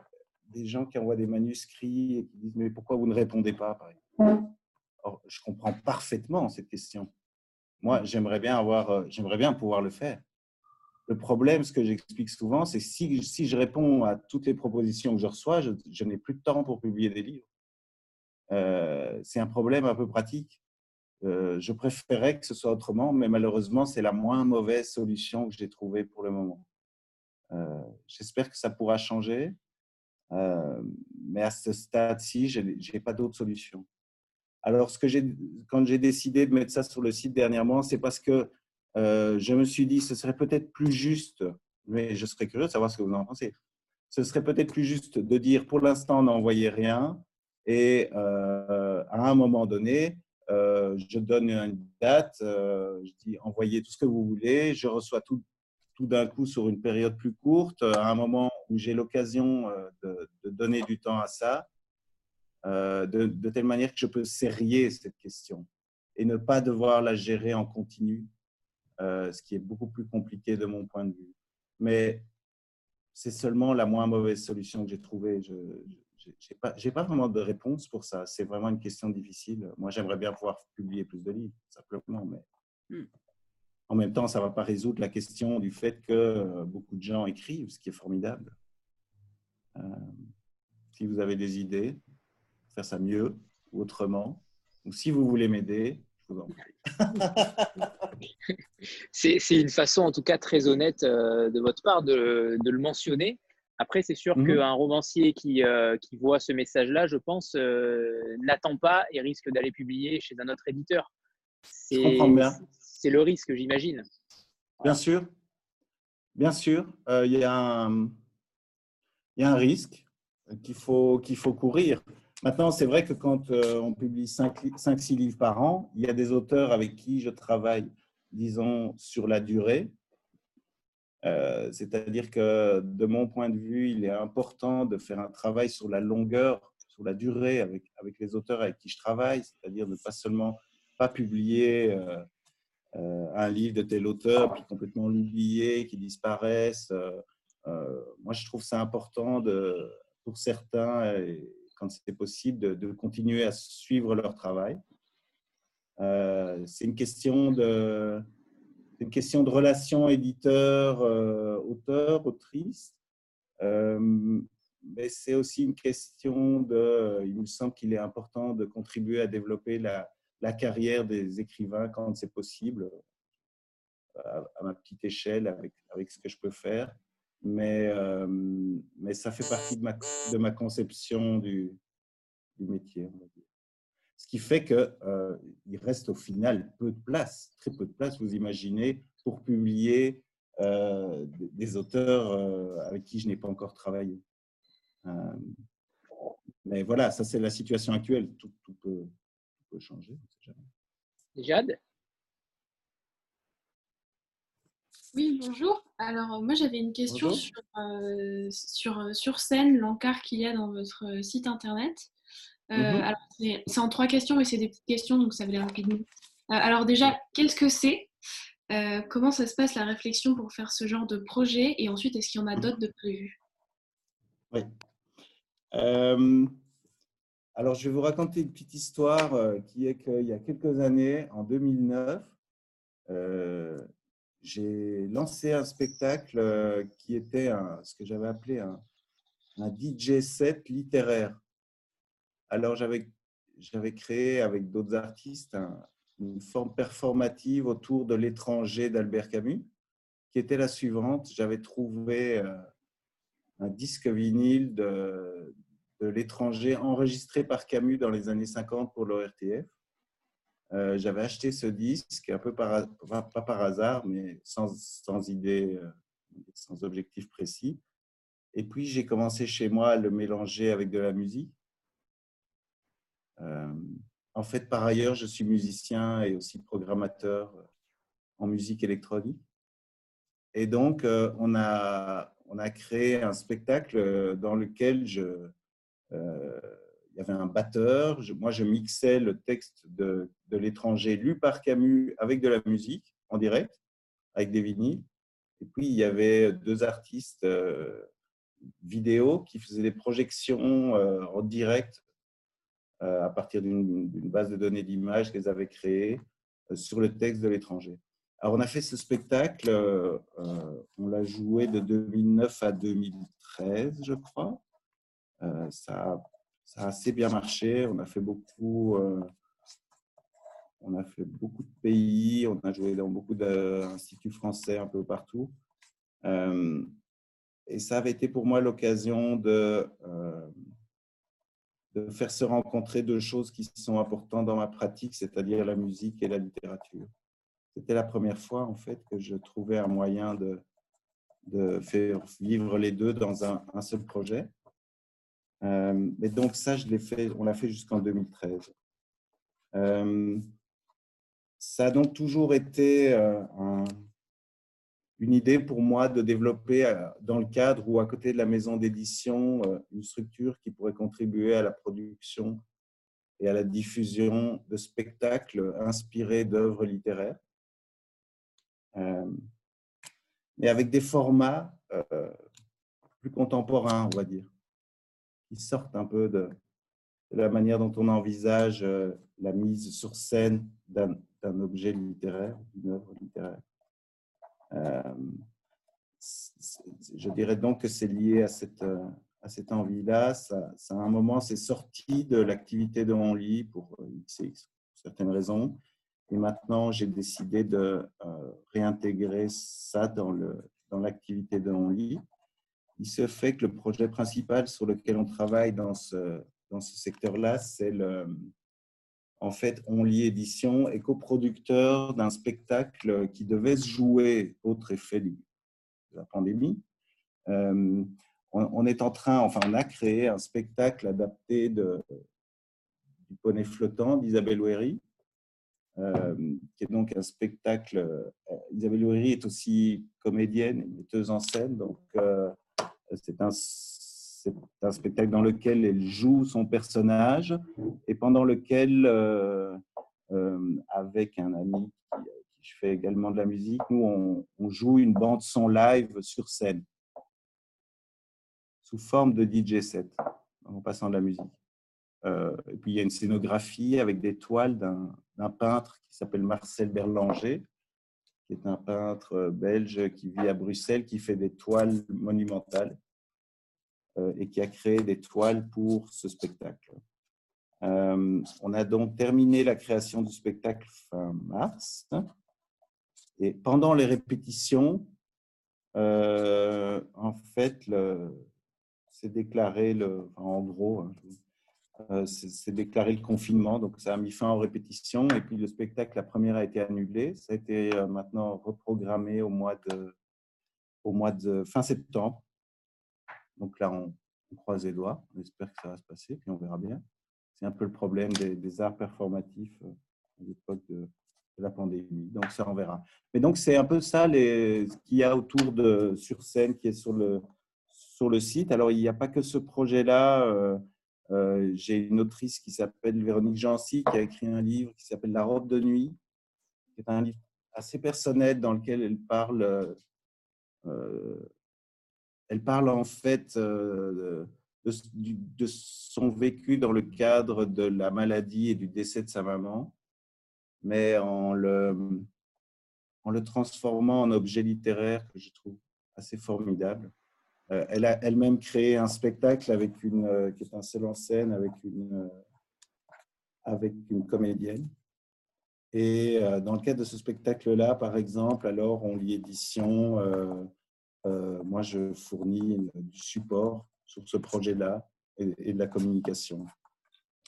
des gens qui envoient des manuscrits et qui disent « Mais pourquoi vous ne répondez pas ?» par exemple. Or, je comprends parfaitement cette question. Moi, j'aimerais bien, euh, j'aimerais bien pouvoir le faire. Le problème, ce que j'explique souvent, c'est que si, si je réponds à toutes les propositions que je reçois, je, je n'ai plus de temps pour publier des livres. Euh, c'est un problème un peu pratique. Euh, je préférais que ce soit autrement, mais malheureusement, c'est la moins mauvaise solution que j'ai trouvée pour le moment. Euh, j'espère que ça pourra changer, euh, mais à ce stade-ci, je n'ai pas d'autre solution. Alors, ce que j'ai, quand j'ai décidé de mettre ça sur le site dernièrement, c'est parce que euh, je me suis dit, ce serait peut-être plus juste, mais je serais curieux de savoir ce que vous en pensez, ce serait peut-être plus juste de dire, pour l'instant, n'envoyez rien, et euh, à un moment donné, euh, je donne une date, euh, je dis, envoyez tout ce que vous voulez, je reçois tout, tout d'un coup sur une période plus courte, à un moment où j'ai l'occasion de, de donner du temps à ça, Euh, de, de telle manière que je peux serrer cette question et ne pas devoir la gérer en continu, euh, ce qui est beaucoup plus compliqué de mon point de vue. Mais c'est seulement la moins mauvaise solution que j'ai trouvée. Je n'ai pas, pas vraiment de réponse pour ça. C'est vraiment une question difficile. Moi, j'aimerais bien pouvoir publier plus de livres, simplement. Mais en même temps, ça ne va pas résoudre la question du fait que beaucoup de gens écrivent, ce qui est formidable. Euh, si vous avez des idées... faire ça mieux ou autrement, ou si vous voulez m'aider, je vous en prie. C'est une façon en tout cas très honnête euh, de votre part de, de le mentionner. Après, c'est sûr mmh. qu'un romancier qui, euh, qui voit ce message-là, je pense, euh, n'attend pas et risque d'aller publier chez un autre éditeur. C'est le risque, j'imagine. Bien sûr, bien sûr, il euh, y, y a un risque qu'il faut, qu'il faut courir. Maintenant, c'est vrai que quand euh, on publie cinq six livres par an, il y a des auteurs avec qui je travaille, disons, sur la durée. Euh, c'est-à-dire que, de mon point de vue, il est important de faire un travail sur la longueur, sur la durée avec, avec les auteurs avec qui je travaille, c'est-à-dire de ne pas seulement pas publier euh, euh, un livre de tel auteur, puis complètement l'oublier, qui disparaisse. Euh, euh, moi, je trouve ça important de, pour certains... Et, quand c'était possible, de, de continuer à suivre leur travail. Euh, c'est une question de, une question de relation éditeur, euh, auteur, autrice, euh, mais c'est aussi une question de... Il me semble qu'il est important de contribuer à développer la, la carrière des écrivains quand c'est possible, à, à ma petite échelle, avec, avec ce que je peux faire. Mais, euh, mais ça fait partie de ma, de ma conception du, du métier, on va dire. Ce qui fait qu'il euh, reste au final peu de place, très peu de place, vous imaginez, pour publier euh, des auteurs euh, avec qui je n'ai pas encore travaillé. Euh, mais voilà, ça c'est la situation actuelle, tout, tout, peut, tout peut changer. Jade ? Oui, bonjour. Alors, moi, j'avais une question sur, euh, sur, sur scène, l'encart qu'il y a dans votre site internet. Euh, mm-hmm. Alors, c'est en trois questions et c'est des petites questions, donc ça va aller rapidement. Euh, alors déjà, qu'est-ce que c'est Euh, comment ça se passe la réflexion pour faire ce genre de projet? Et ensuite, est-ce qu'il y en a d'autres de prévus? Oui. Euh, alors, je vais vous raconter une petite histoire euh, qui est qu'il y a quelques années, en deux mille neuf, euh, j'ai lancé un spectacle euh, qui était un, ce que j'avais appelé un, un D J set littéraire. Alors, j'avais, j'avais créé avec d'autres artistes un, une forme performative autour de l'étranger d'Albert Camus, qui était la suivante. J'avais trouvé euh, un disque vinyle de, de l'étranger enregistré par Camus dans les années cinquante pour l'O R T F. Euh, j'avais acheté ce disque, un peu par, enfin, pas par hasard, mais sans, sans idée, sans objectif précis. Et puis, j'ai commencé chez moi à le mélanger avec de la musique. Euh, en fait, par ailleurs, je suis musicien et aussi programmateur en musique électronique. Et donc, euh, on a... on a créé un spectacle dans lequel je, euh, il y avait un batteur. Je, moi, je mixais le texte de, de l'étranger lu par Camus avec de la musique en direct, avec des vinyles. Et puis, il y avait deux artistes euh, vidéo qui faisaient des projections euh, en direct euh, à partir d'une base de données d'images qu'elles avaient créée euh, sur le texte de l'étranger. Alors, on a fait ce spectacle, euh, on l'a joué de deux mille neuf à deux mille treize, je crois. Euh, ça, ça a assez bien marché, on a fait beaucoup, euh, on a fait beaucoup de pays, on a joué dans beaucoup d'instituts français un peu partout. Euh, et ça avait été pour moi l'occasion de, euh, de faire se rencontrer deux choses qui sont importantes dans ma pratique, c'est-à-dire la musique et la littérature. C'était la première fois, en fait, que je trouvais un moyen de, de faire vivre les deux dans un, un seul projet. Euh, et donc, ça, je l'ai fait, on l'a fait jusqu'en deux mille treize. Euh, ça a donc toujours été euh, un, une idée pour moi de développer, euh, dans le cadre ou à côté de la maison d'édition, euh, une structure qui pourrait contribuer à la production et à la diffusion de spectacles inspirés d'œuvres littéraires. Euh, mais avec des formats euh, plus contemporains, on va dire, qui sortent un peu de, de la manière dont on envisage euh, la mise sur scène d'un d'un objet littéraire, d'une œuvre littéraire. Euh, je dirais donc que c'est lié à cette, à cette envie-là. Ça, ça, à un moment, c'est sorti de l'activité de Onlit pour X X, pour certaines raisons. Et maintenant, j'ai décidé de euh, réintégrer ça dans le, dans l'activité de Onlit. Il se fait que le projet principal sur lequel on travaille dans ce, dans ce secteur-là, c'est le, en fait, Onlit Édition est coproducteur d'un spectacle qui devait se jouer, autre effet de la pandémie. Euh, on, on est en train, enfin, on a créé un spectacle adapté de, du Poney Flottant d'Isabelle Wéry. Euh, qui est donc un spectacle. Euh, Isabelle Wéry est aussi comédienne et metteuse en scène, donc euh, c'est un, un spectacle dans lequel elle joue son personnage et pendant lequel, euh, euh, avec un ami qui, qui fait également de la musique, nous on, on joue une bande son live sur scène sous forme de D J set en passant de la musique. Euh, et puis il y a une scénographie avec des toiles d'un d'un peintre qui s'appelle Marcel Berlanger, qui est un peintre belge qui vit à Bruxelles, qui fait des toiles monumentales euh, et qui a créé des toiles pour ce spectacle. Euh, on a donc terminé la création du spectacle fin mars. Et pendant les répétitions, euh, en fait, c'est déclaré, le, en gros... Hein, Euh, c'est déclaré le confinement, donc ça a mis fin aux répétitions. Et puis le spectacle, la première a été annulée. Ça a été euh, maintenant reprogrammé au mois de, au mois de fin septembre. Donc là, on, on croise les doigts. On espère que ça va se passer, puis on verra bien. C'est un peu le problème des, des arts performatifs euh, à l'époque de, de la pandémie. Donc ça, on verra. Mais donc c'est un peu ça les, ce qu'il y a autour de sur scène qui est sur le, sur le site. Alors il n'y a pas que ce projet-là. Euh, Euh, j'ai une autrice qui s'appelle Véronique Jancic qui a écrit un livre qui s'appelle La robe de nuit, qui est un livre assez personnel dans lequel elle parle, euh, elle parle en fait euh, de, de son vécu dans le cadre de la maladie et du décès de sa maman, mais en le, en le transformant en objet littéraire que je trouve assez formidable. Euh, elle a elle-même créé un spectacle avec une, euh, qui est un seul en scène avec une, euh, avec une comédienne. Et euh, dans le cadre de ce spectacle-là, par exemple, alors on lit édition, euh, euh, moi je fournis une, du support sur ce projet-là et, et de la communication.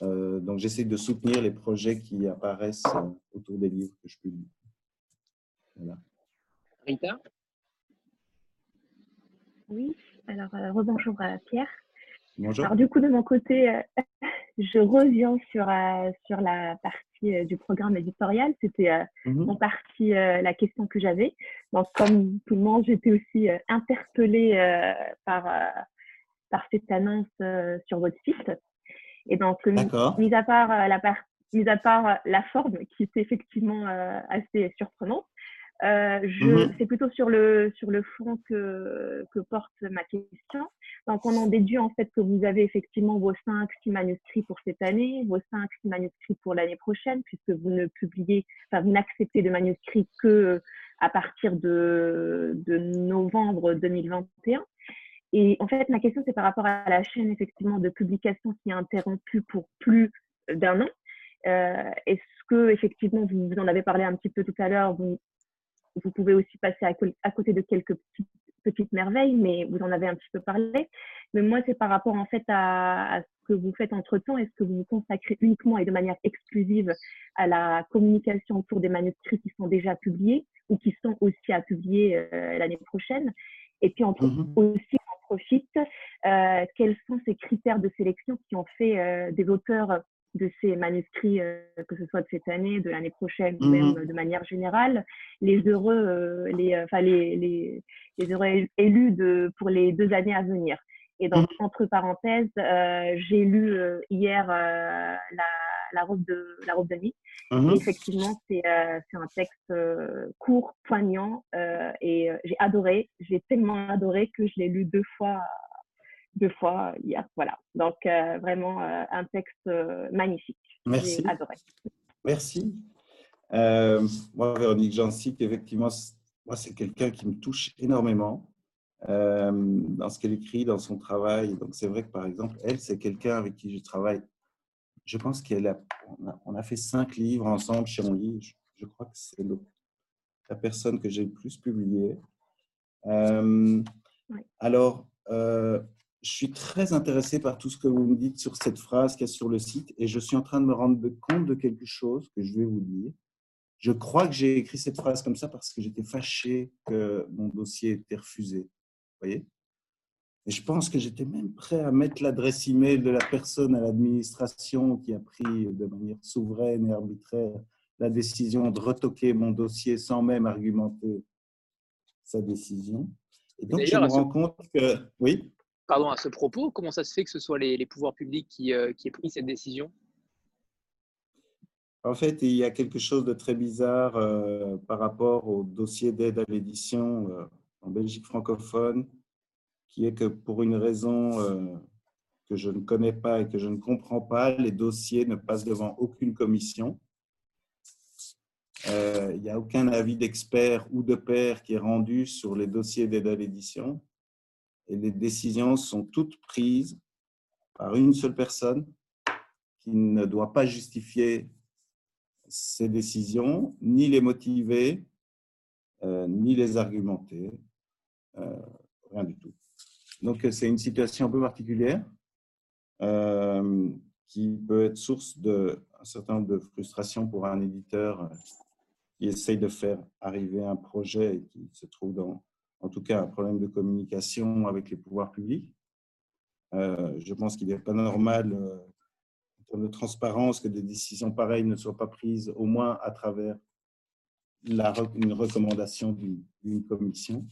Euh, donc j'essaie de soutenir les projets qui apparaissent euh, autour des livres que je publie. Voilà. Rita ? Oui, alors euh, rebonjour à Pierre. Bonjour. Alors du coup de mon côté, euh, je reviens sur, euh, sur la partie euh, du programme éditorial. C'était euh, mm-hmm. mon parti, euh, la question que j'avais. Donc comme tout le monde, j'étais aussi euh, interpellée euh, par, euh, par cette annonce euh, sur votre site. Et donc, mis, mis, à part, euh, la part, mis à part la forme qui est effectivement euh, assez surprenante, Euh, mmh. c'est plutôt sur le, sur le fond que, que porte ma question. Donc, on en déduit en fait que vous avez effectivement vos cinq six manuscrits pour cette année, vos cinq six manuscrits pour l'année prochaine, puisque vous ne publiez, enfin, vous n'acceptez de manuscrits que à partir de, de novembre deux mille vingt et un. Et en fait, ma question, c'est par rapport à la chaîne effectivement de publication qui est interrompue pour plus d'un an. Euh, est-ce que, effectivement, vous, vous en avez parlé un petit peu tout à l'heure, vous Vous pouvez aussi passer à côté de quelques petites, petites merveilles, mais vous en avez un petit peu parlé. Mais moi, c'est par rapport en fait à, à ce que vous faites entre-temps. Est-ce que vous vous consacrez uniquement et de manière exclusive à la communication autour des manuscrits qui sont déjà publiés ou qui sont aussi à publier euh, l'année prochaine? Et puis, on mm-hmm. aussi, on profite, euh, quels sont ces critères de sélection qui ont fait euh, des auteurs de ces manuscrits, euh, que ce soit de cette année, de l'année prochaine, ou même mmh. de manière générale, les heureux, euh, les, enfin, les, les, les heureux élus de, pour les deux années à venir. Et donc, mmh. entre parenthèses, euh, j'ai lu euh, hier euh, la, la, robe de, la robe de nuit. Mmh. Et effectivement, c'est euh, un texte euh, court, poignant, euh, et euh, j'ai adoré, j'ai tellement adoré que je l'ai lu deux fois deux fois hier, voilà. Donc, euh, vraiment euh, un texte euh, magnifique. Merci. J'ai adoré. Merci. Euh, moi, Véronique Jancic, effectivement, moi, c'est quelqu'un qui me touche énormément euh, dans ce qu'elle écrit, dans son travail. Donc, c'est vrai que, par exemple, elle, c'est quelqu'un avec qui je travaille. Je pense qu'elle a, a, on a fait cinq livres ensemble chez Onlit. Je, je crois que c'est la personne que j'ai le plus publiée. Euh, oui. Alors, euh, je suis très intéressé par tout ce que vous me dites sur cette phrase qu'il y a sur le site et je suis en train de me rendre compte de quelque chose que je vais vous dire. Je crois que j'ai écrit cette phrase comme ça parce que j'étais fâché que mon dossier était refusé. Vous voyez ? Et je pense que j'étais même prêt à mettre l'adresse email de la personne à l'administration qui a pris de manière souveraine et arbitraire la décision de retoquer mon dossier sans même argumenter sa décision. Et donc, je me rends compte que… Oui ? Pardon, à ce propos, comment ça se fait que ce soit les, les pouvoirs publics qui, euh, qui aient pris cette décision? En fait, il y a quelque chose de très bizarre euh, par rapport au dossier d'aide à l'édition euh, en Belgique francophone, qui est que pour une raison euh, que je ne connais pas et que je ne comprends pas, les dossiers ne passent devant aucune commission. Euh, il n'y a aucun avis d'expert ou de pair qui est rendu sur les dossiers d'aide à l'édition. Et les décisions sont toutes prises par une seule personne qui ne doit pas justifier ses décisions, ni les motiver, euh, ni les argumenter, euh, rien du tout. Donc, c'est une situation un peu particulière euh, qui peut être source d'un certain nombre de frustrations pour un éditeur qui essaye de faire arriver un projet et qui se trouve dans en tout cas un problème de communication avec les pouvoirs publics. Euh, je pense qu'il n'est pas normal, euh, en termes de transparence, que des décisions pareilles ne soient pas prises, au moins à travers la, une recommandation d'une, d'une commission.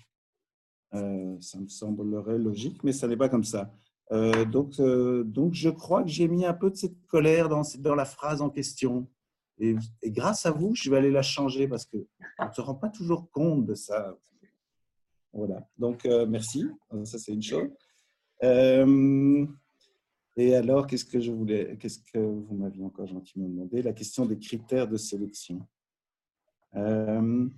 Euh, ça me semblerait logique, mais ça n'est pas comme ça. Euh, donc, euh, donc, je crois que j'ai mis un peu de cette colère dans, dans la phrase en question. Et, et grâce à vous, je vais aller la changer parce qu'on ne se rend pas toujours compte de ça. Voilà. Donc, euh, merci. Ça, c'est une chose. Euh, et alors, qu'est-ce que je voulais... Qu'est-ce que vous m'aviez encore gentiment demandé? La question des critères de sélection. Euh,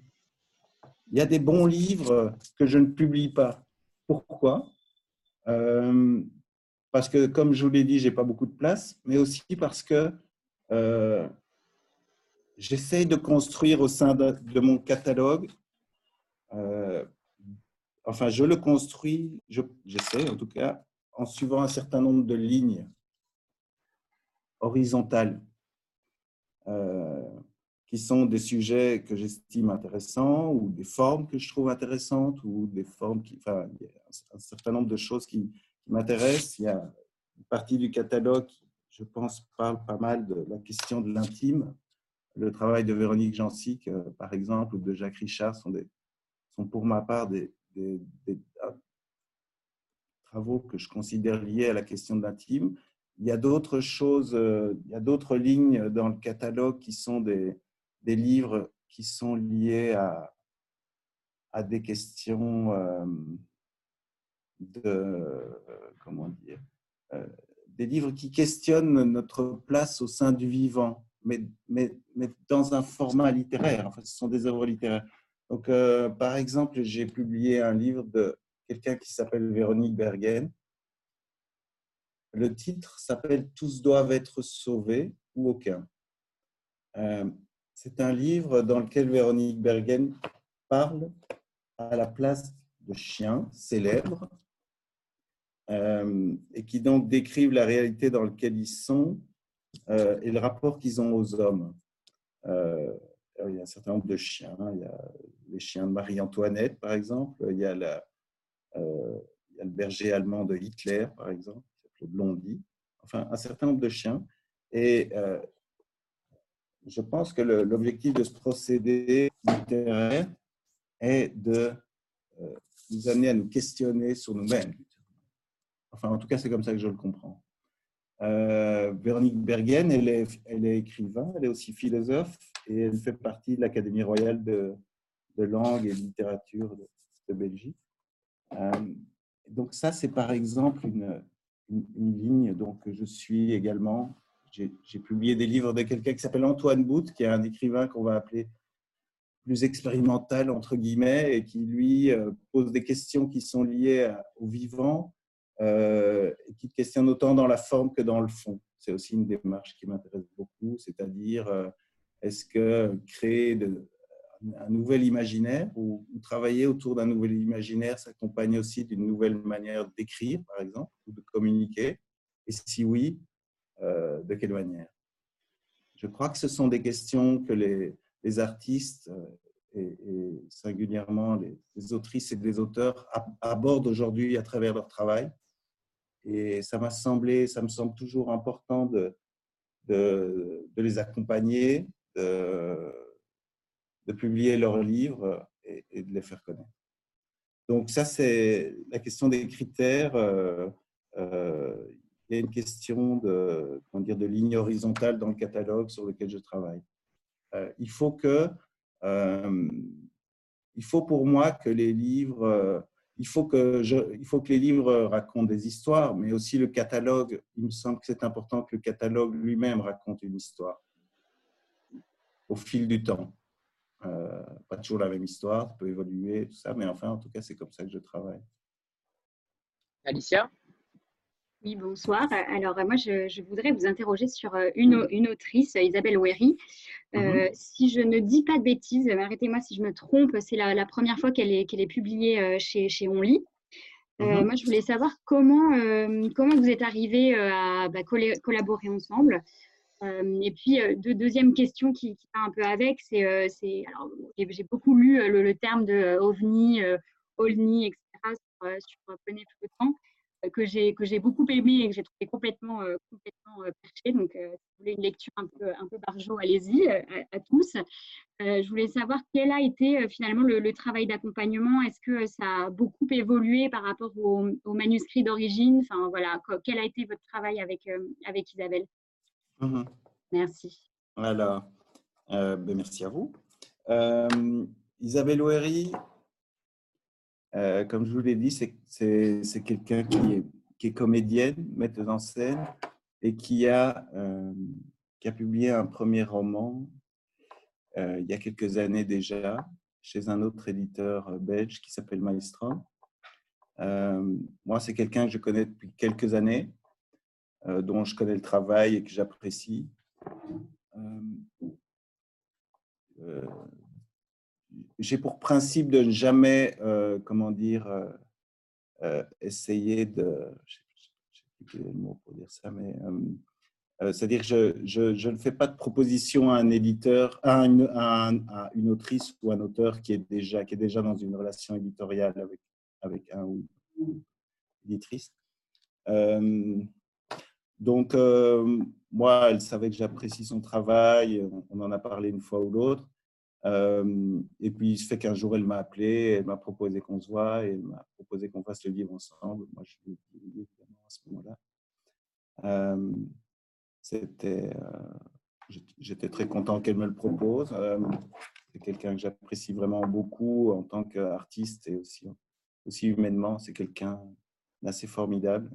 il y a des bons livres que je ne publie pas. Pourquoi? euh, Parce que, comme je vous l'ai dit, je n'ai pas beaucoup de place, mais aussi parce que euh, j'essaie de construire au sein de, de mon catalogue, euh, enfin, je le construis, je, j'essaie en tout cas, en suivant un certain nombre de lignes horizontales euh, qui sont des sujets que j'estime intéressants ou des formes que je trouve intéressantes ou des formes qui... Enfin, il y a un certain nombre de choses qui... m'intéresse. Il y a une partie du catalogue qui, je pense, parle pas mal de la question de l'intime. Le travail de Véronique Jancic, par exemple, ou de Jacques Richard sont, des, sont pour ma part des, des, des travaux que je considère liés à la question de l'intime. Il y a d'autres choses, il y a d'autres lignes dans le catalogue qui sont des, des livres qui sont liés à, à des questions... Euh, de euh, comment dire euh, des livres qui questionnent notre place au sein du vivant, mais mais mais dans un format littéraire. Enfin, ce sont des œuvres littéraires. Donc, euh, par exemple, j'ai publié un livre de quelqu'un qui s'appelle Véronique Bergen. Le titre s'appelle Tous doivent être sauvés ou aucun. Euh, c'est un livre dans lequel Véronique Bergen parle à la place de chiens célèbres. Euh, et qui donc décrivent la réalité dans laquelle ils sont euh, et le rapport qu'ils ont aux hommes. Euh, il y a un certain nombre de chiens, hein. Il y a les chiens de Marie-Antoinette, par exemple, il y a, la, euh, il y a le berger allemand de Hitler, par exemple, le Blondie, enfin un certain nombre de chiens. Et euh, je pense que le, l'objectif de ce procédé littéraire est de euh, nous amener à nous questionner sur nous-mêmes. Enfin, en tout cas, c'est comme ça que je le comprends. Euh, Véronique Bergen, elle est, elle est écrivain, elle est aussi philosophe et elle fait partie de l'Académie royale de, de langue et de littérature de, de Belgique. Euh, donc ça, c'est par exemple une, une, une ligne donc, que je suis également. J'ai, j'ai publié des livres de quelqu'un qui s'appelle Antoine Boute, qui est un écrivain qu'on va appeler plus expérimental, entre guillemets, et qui, lui, pose des questions qui sont liées à, au vivant, Euh, et qui questionne autant dans la forme que dans le fond. C'est aussi une démarche qui m'intéresse beaucoup, c'est-à-dire euh, est-ce que créer de, un nouvel imaginaire ou, ou travailler autour d'un nouvel imaginaire s'accompagne aussi d'une nouvelle manière d'écrire, par exemple, ou de communiquer, et si oui, euh, de quelle manière? Je crois que ce sont des questions que les, les artistes et, et singulièrement les, les autrices et les auteurs abordent aujourd'hui à travers leur travail. Et ça m'a semblé, ça me semble toujours important de, de, de les accompagner, de, de publier leurs livres et, et de les faire connaître. Donc ça, c'est la question des critères. Euh, euh, il y a une question de, comment dire, de ligne horizontale dans le catalogue sur lequel je travaille. Euh, il faut que, euh, il faut pour moi que les livres... Euh, Il faut, que je, il faut que les livres racontent des histoires, mais aussi le catalogue. Il me semble que c'est important que le catalogue lui-même raconte une histoire au fil du temps. Euh, pas toujours la même histoire, ça peut évoluer, tout ça, mais enfin, en tout cas, c'est comme ça que je travaille. Alicia ? Oui, bonsoir. Alors, moi, je, je voudrais vous interroger sur une, une autrice, Isabelle Wéry. Euh, mm-hmm. Si je ne dis pas de bêtises, arrêtez-moi si je me trompe, c'est la, la première fois qu'elle est, qu'elle est publiée chez, chez Onlit. Euh, mm-hmm. Moi, je voulais savoir comment, euh, comment vous êtes arrivés à bah, coller, collaborer ensemble. Euh, et puis, deux, deuxième question qui, qui va un peu avec, c'est, euh, c'est alors, j'ai, j'ai beaucoup lu le, le terme de ovni, euh, olni, et cetera sur, sur Poney Flottant. Que j'ai, que j'ai beaucoup aimé et que j'ai trouvé complètement, euh, complètement euh, perché. Donc, euh, si vous voulez une lecture un peu, un peu barjot, allez-y, euh, à, à tous. Euh, je voulais savoir quel a été euh, finalement le, le travail d'accompagnement. Est-ce que ça a beaucoup évolué par rapport au, au manuscrit d'origine? Enfin, voilà, quel a été votre travail avec, euh, avec Isabelle? Mmh. Merci. Voilà. Euh, ben merci à vous. Euh, Isabelle Wéry, euh, comme je vous l'ai dit, c'est quelqu'un qui est, qui est comédienne, metteuse en scène, et qui a, euh, qui a publié un premier roman euh, il y a quelques années déjà, chez un autre éditeur belge qui s'appelle Maïstrand. Euh, moi, c'est quelqu'un que je connais depuis quelques années, euh, dont je connais le travail et que j'apprécie. Euh, euh, J'ai pour principe de ne jamais, euh, comment dire, euh, euh, essayer de... Je ne sais plus le mot pour dire ça, mais... Euh, euh, c'est-à-dire que je, je, je ne fais pas de proposition à un éditeur, à une, à, à une autrice ou un auteur qui est déjà, qui est déjà dans une relation éditoriale avec, avec un ou une éditrice. Euh, donc, euh, moi, elle savait que j'apprécie son travail, on en a parlé une fois ou l'autre. Euh, et puis, il se fait qu'un jour, elle m'a appelé, elle m'a proposé qu'on se voit, et elle m'a proposé qu'on fasse le livre ensemble. Moi, je l'ai publié évidemment à ce moment-là. Euh, c'était, euh, j'étais très content qu'elle me le propose. Euh, c'est quelqu'un que j'apprécie vraiment beaucoup en tant qu'artiste et aussi, aussi humainement. C'est quelqu'un d'assez formidable.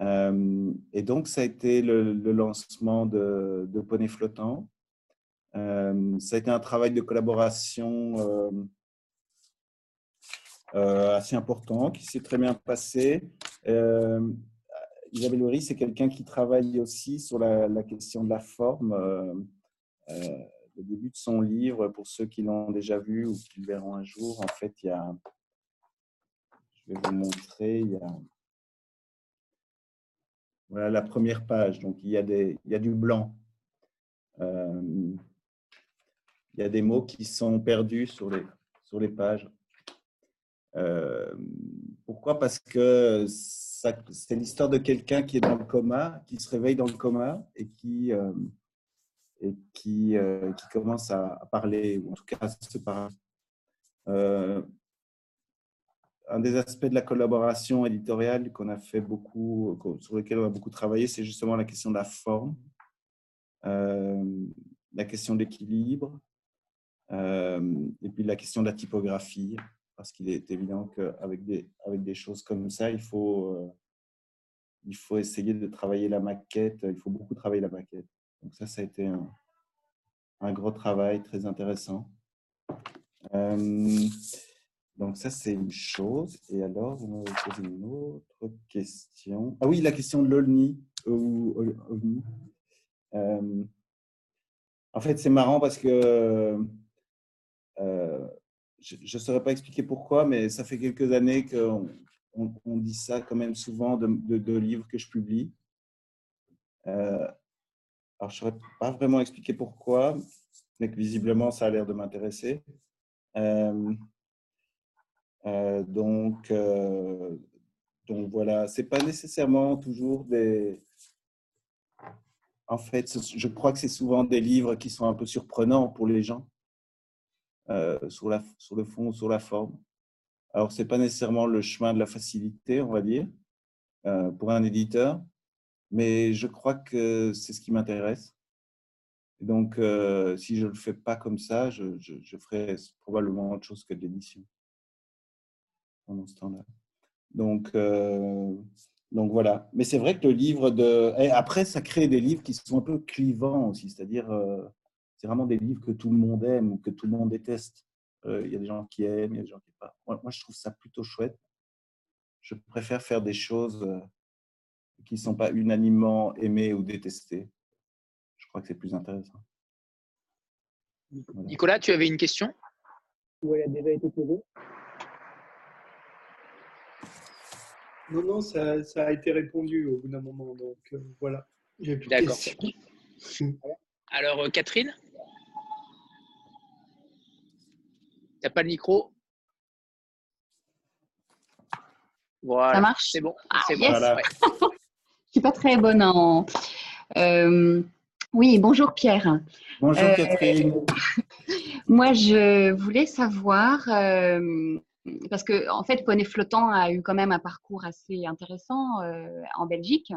Euh, et donc, ça a été le, le lancement de, de Poney Flottant. Euh, ça a été un travail de collaboration euh, euh, assez important qui s'est très bien passé. Euh, Isabelle Wéry, c'est quelqu'un qui travaille aussi sur la, la question de la forme. Euh, euh, le début de son livre, pour ceux qui l'ont déjà vu ou qui le verront un jour, en fait, il y a, je vais vous montrer, il y a, voilà la première page. Donc, il y a, des, il y a du blanc. Euh, Il y a des mots qui sont perdus sur les, sur les pages. Euh, pourquoi? Parce que c'est l'histoire de quelqu'un qui est dans le coma, qui se réveille dans le coma et qui, euh, et qui, euh, qui commence à, à parler, ou en tout cas à se parler. Euh, un des aspects de la collaboration éditoriale qu'on a fait beaucoup, sur lequel on a beaucoup travaillé, c'est justement la question de la forme, euh, la question de l'équilibre. Euh, et puis la question de la typographie, parce qu'il est évident qu'avec des, avec des choses comme ça, il faut, euh, il faut essayer de travailler la maquette, il faut beaucoup travailler la maquette. Donc ça, ça a été un, un gros travail très intéressant. Euh, donc ça, c'est une chose. Et alors, vous m'avez posé une autre question. Ah oui, la question de l'O V N I. Euh, en fait, c'est marrant parce que... Euh, je ne saurais pas expliquer pourquoi, mais ça fait quelques années qu'on on, on dit ça quand même souvent de, de, de livres que je publie. Euh, alors, je ne saurais pas vraiment expliquer pourquoi, mais que visiblement, ça a l'air de m'intéresser. Euh, euh, donc, euh, donc, voilà, ce n'est pas nécessairement toujours des... En fait, je crois que c'est souvent des livres qui sont un peu surprenants pour les gens. Euh, sur, la, sur le fond ou sur la forme. Alors, ce n'est pas nécessairement le chemin de la facilité, on va dire, euh, pour un éditeur, mais je crois que c'est ce qui m'intéresse. Donc, euh, si je ne le fais pas comme ça, je, je, je ferai probablement autre chose que de l'édition pendant ce temps-là. Donc, euh, donc, voilà. Mais c'est vrai que le livre de... Et après, ça crée des livres qui sont un peu clivants aussi, c'est-à-dire... Euh, c'est vraiment des livres que tout le monde aime ou que tout le monde déteste. Euh, il y a des gens qui aiment, il y a des gens qui n'aiment pas. Moi, moi, je trouve ça plutôt chouette. Je préfère faire des choses qui ne sont pas unanimement aimées ou détestées. Je crois que c'est plus intéressant. Voilà. Nicolas, tu avais une question? Ou elle a déjà été posée? Non, non, ça, ça a été répondu au bout d'un moment. Donc, euh, voilà. D'accord. Alors, Catherine? T'as pas le micro? Voilà. Ça marche? C'est bon. Ah, c'est yes. Bon. Voilà. Ouais. Je suis pas très bonne en... Euh, oui, bonjour Pierre. Bonjour euh, Catherine. Moi, je voulais savoir... Euh, parce que, en fait, Poney Flottant a eu quand même un parcours assez intéressant euh, en Belgique,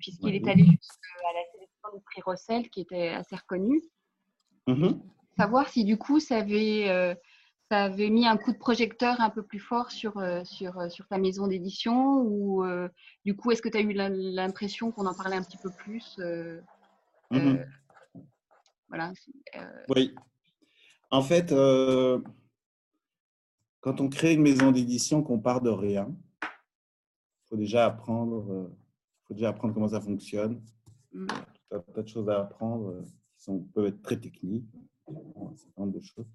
puisqu'il oui. est allé jusqu'à la sélection du prix Rossel, qui était assez reconnu. Mmh. Savoir si du coup ça avait, euh, ça avait mis un coup de projecteur un peu plus fort sur, euh, sur, euh, sur ta maison d'édition ou euh, du coup est-ce que tu as eu l'impression qu'on en parlait un petit peu plus euh, mmh. euh, voilà, euh... Oui. En fait, euh, quand on crée une maison d'édition, qu'on part de rien, il faut déjà apprendre, euh, faut déjà apprendre comment ça fonctionne. Mm. Il y a plein de choses à apprendre euh, qui sont, peuvent être très techniques. De choses.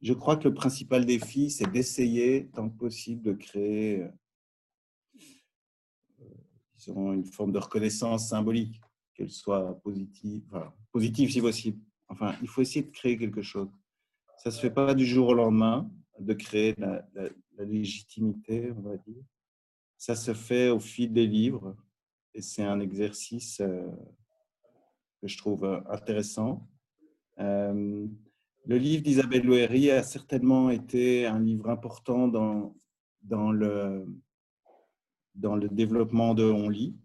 Je crois que le principal défi, c'est d'essayer tant que possible de créer euh, disons, une forme de reconnaissance symbolique, qu'elle soit positive, enfin, positive si possible. Enfin, il faut essayer de créer quelque chose. Ça ne se fait pas du jour au lendemain, de créer la, la, la légitimité, on va dire. Ça se fait au fil des livres et c'est un exercice euh, que je trouve intéressant. Euh, le livre d'Isabelle Wéry a certainement été un livre important dans, dans, le, dans le développement de Onlit.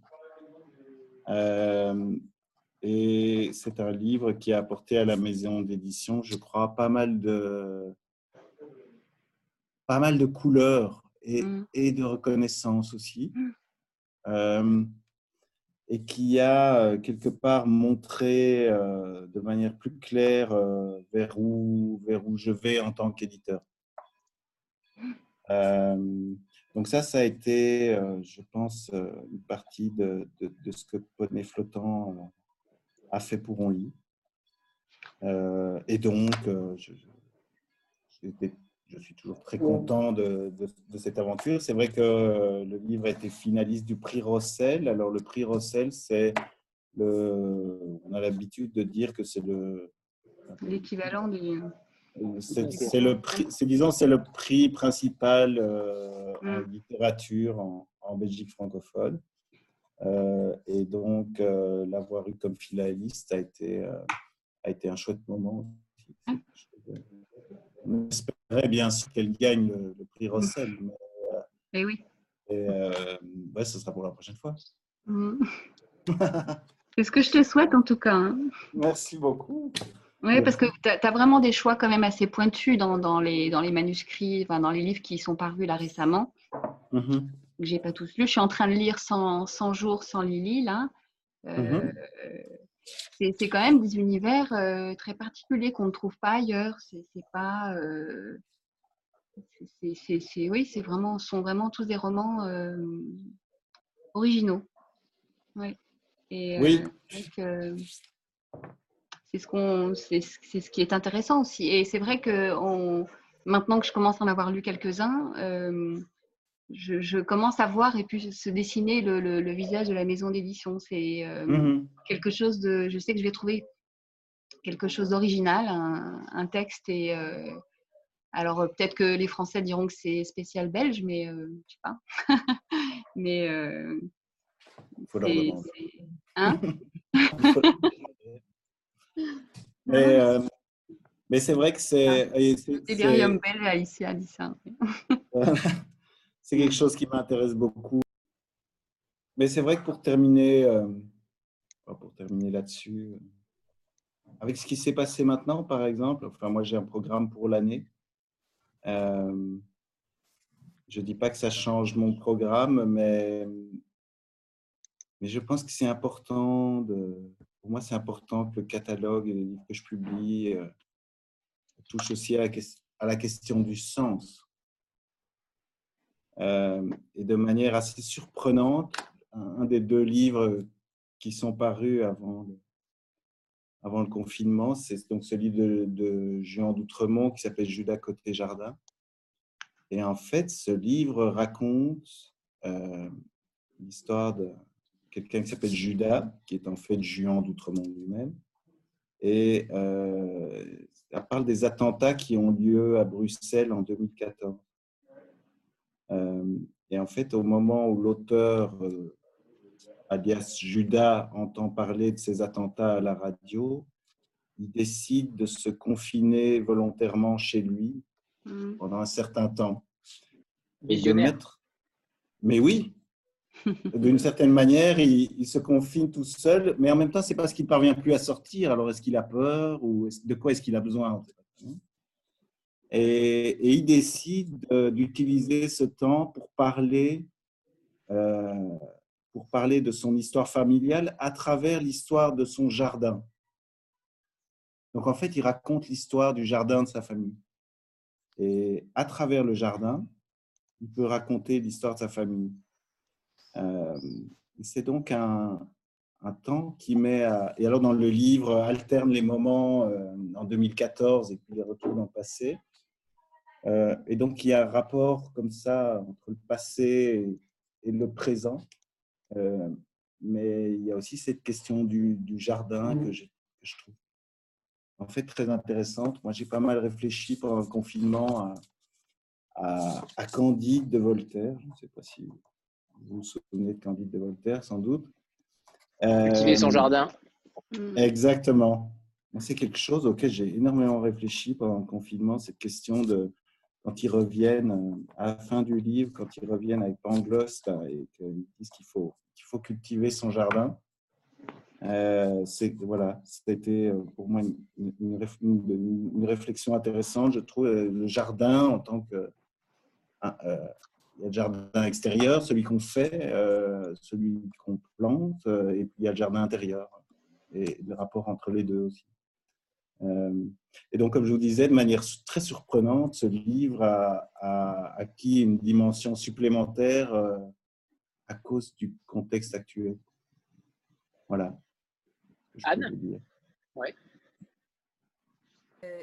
Euh, et c'est un livre qui a apporté à la maison d'édition, je crois, pas mal de, pas mal de couleurs et, mmh. et de reconnaissance aussi, mmh. euh, et qui a quelque part montré euh, de manière plus claire euh, vers, où, vers où je vais en tant qu'éditeur. Euh, Donc ça, ça a été, euh, je pense, euh, une partie de, de, de ce que Poney Flottant a fait pour Onlit. Euh, et donc, euh, je, je, je suis toujours très content de, de, de cette aventure. C'est vrai que euh, le livre a été finaliste du prix Rossel. Alors le prix Rossel, c'est le, on a l'habitude de dire que c'est le l'équivalent du... C'est le prix, disons, c'est le prix principal euh, en littérature en, en Belgique francophone. Euh, et donc, euh, l'avoir eu comme finaliste a été, euh, a été un chouette moment. On espérait bien sûr qu'elle gagne le, le prix Rossel. Mais, euh, mais oui. Et euh, ouais, ce sera pour la prochaine fois. Mmh. C'est ce que je te souhaite en tout cas. Hein. Merci beaucoup. Oui, parce que tu as vraiment des choix quand même assez pointus dans, dans, les, dans les manuscrits, enfin, dans les livres qui sont parus là récemment. Mm-hmm. Je n'ai pas tous lu. Je suis en train de lire cent jours sans Lily, là. Euh, mm-hmm. c'est, c'est quand même des univers euh, très particuliers qu'on ne trouve pas ailleurs. C'est, c'est pas... Euh, c'est, c'est, c'est, oui, c'est vraiment, sont vraiment tous des romans euh, originaux. Ouais. Et, oui. Euh, avec, euh, C'est ce, qu'on, c'est, c'est ce qui est intéressant aussi. Et c'est vrai que on, maintenant que je commence à en avoir lu quelques-uns, euh, je, je commence à voir et puis se dessiner le, le, le visage de la maison d'édition. C'est euh, mm-hmm. quelque chose de... Je sais que je vais trouver quelque chose d'original, un, un texte. Et, euh, alors, peut-être que les Français diront que c'est spécial belge, mais euh, je ne sais pas. mais... Euh, Faut leur demander. Hein Mais, euh, mais c'est vrai que c'est... Delirium Bell a ici à ça. C'est quelque chose qui m'intéresse beaucoup. Mais c'est vrai que pour terminer, euh, pour terminer là-dessus, avec ce qui s'est passé maintenant, par exemple, enfin, moi j'ai un programme pour l'année. Euh, je ne dis pas que ça change mon programme, mais, mais je pense que c'est important de... Pour moi, c'est important que le catalogue et les livres que je publie euh, touchent aussi à la, que- à la question du sens. Euh, et de manière assez surprenante, un, un des deux livres qui sont parus avant le, avant le confinement, c'est donc celui de, de Jean d'Outremont qui s'appelle Judas côté jardin. Et en fait, ce livre raconte euh, l'histoire de quelqu'un qui s'appelle Judas, qui est en fait Jean d'Outremont lui-même. Et euh, elle parle des attentats qui ont lieu à Bruxelles en deux mille quatorze. Euh, et en fait, au moment où l'auteur, euh, alias Judas, entend parler de ces attentats à la radio, il décide de se confiner volontairement chez lui pendant un certain temps. Et de mettre... Mais oui D'une certaine manière, il, il se confine tout seul, mais en même temps, c'est parce qu'il ne parvient plus à sortir. Alors, est-ce qu'il a peur ou est-ce, de quoi est-ce qu'il a besoin en fait? Et, et il décide d'utiliser ce temps pour parler, euh, pour parler de son histoire familiale à travers l'histoire de son jardin. Donc, en fait, il raconte l'histoire du jardin de sa famille. Et à travers le jardin, il peut raconter l'histoire de sa famille. Euh, c'est donc un, un temps qui met à, et alors dans le livre alterne les moments euh, en deux mille quatorze et puis les retours dans le passé euh, et donc il y a un rapport comme ça entre le passé et, et le présent euh, mais il y a aussi cette question du, du jardin que, j'ai, que je trouve en fait très intéressante. Moi j'ai pas mal réfléchi pendant le confinement à, à, à Candide de Voltaire, je ne sais pas si vous vous souvenez de Candide de Voltaire, sans doute. Euh, Cultiver son jardin. Exactement. C'est quelque chose auquel j'ai énormément réfléchi pendant le confinement, cette question de quand ils reviennent à la fin du livre, quand ils reviennent avec Pangloss et qu'ils disent qu'il faut, qu'il faut cultiver son jardin. Euh, c'est, voilà, c'était pour moi une, une, une, une réflexion intéressante. Je trouve le jardin en tant que... Un, euh, il y a le jardin extérieur, celui qu'on fait, euh, celui qu'on plante, euh, et puis il y a le jardin intérieur et le rapport entre les deux aussi. Euh, et donc, comme je vous disais, de manière très surprenante, ce livre a, a acquis une dimension supplémentaire euh, à cause du contexte actuel. Voilà. Anne ? Ouais. Euh,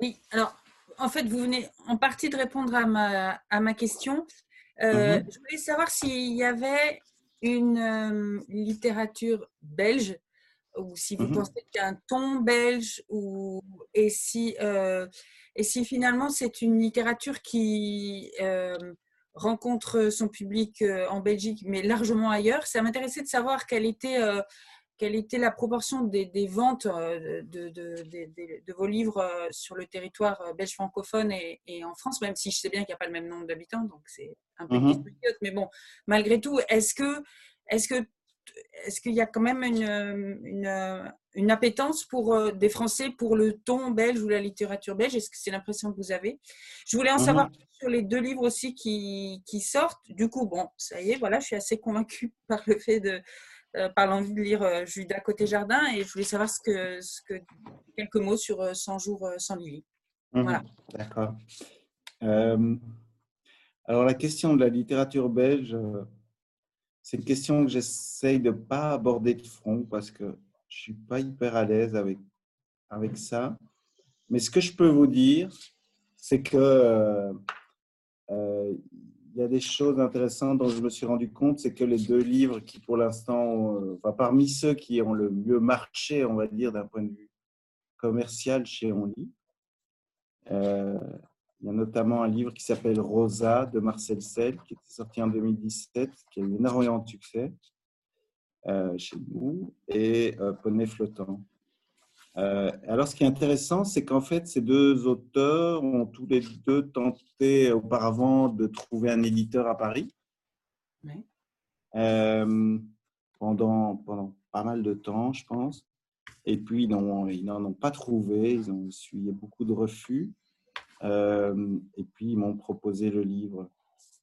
oui, alors... En fait, vous venez en partie de répondre à ma, à ma question. Euh, mm-hmm. Je voulais savoir s'il y avait une euh, littérature belge ou si vous mm-hmm. pensez qu'il y a un ton belge ou, et, si, euh, et si finalement c'est une littérature qui euh, rencontre son public euh, en Belgique mais largement ailleurs. Ça m'intéressait de savoir quelle était, euh, quelle était la proportion des, des ventes de, de, de, de, de vos livres sur le territoire belge francophone et, et en France, même si je sais bien qu'il n'y a pas le même nombre d'habitants, donc c'est un peu mm-hmm. idiote. Mais bon, malgré tout, est-ce que, est-ce que, est-ce qu'il y a quand même une, une, une appétence pour des Français pour le ton belge ou la littérature belge? Est-ce que c'est l'impression que vous avez? Je voulais en mm-hmm. savoir plus sur les deux livres aussi qui, qui sortent. Du coup, bon, ça y est, voilà, je suis assez convaincue par le fait de... Euh, par l'envie de lire euh, Judas côté jardin et je voulais savoir ce que, ce que quelques mots sur euh, cent jours euh, sans Lily. Mmh, voilà. D'accord. Euh, alors la question de la littérature belge, euh, c'est une question que j'essaye de ne pas aborder de front parce que je ne suis pas hyper à l'aise avec, avec ça. Mais ce que je peux vous dire, c'est que euh, euh, il y a des choses intéressantes dont je me suis rendu compte, c'est que les deux livres qui, pour l'instant, euh, enfin, parmi ceux qui ont le mieux marché, on va dire, d'un point de vue commercial chez Onlit, euh, il y a notamment un livre qui s'appelle Rosa de Marcel Sel, qui était sorti en deux mille dix-sept, qui a eu énormément de succès euh, chez nous, et euh, Poney Flottant. Euh, alors, ce qui est intéressant, c'est qu'en fait, ces deux auteurs ont tous les deux tenté auparavant de trouver un éditeur à Paris. Oui. Euh, pendant, pendant pas mal de temps, je pense. Et puis, non, ils n'en ont pas trouvé. Ils ont essuyé beaucoup de refus. Euh, et puis, ils m'ont proposé le livre.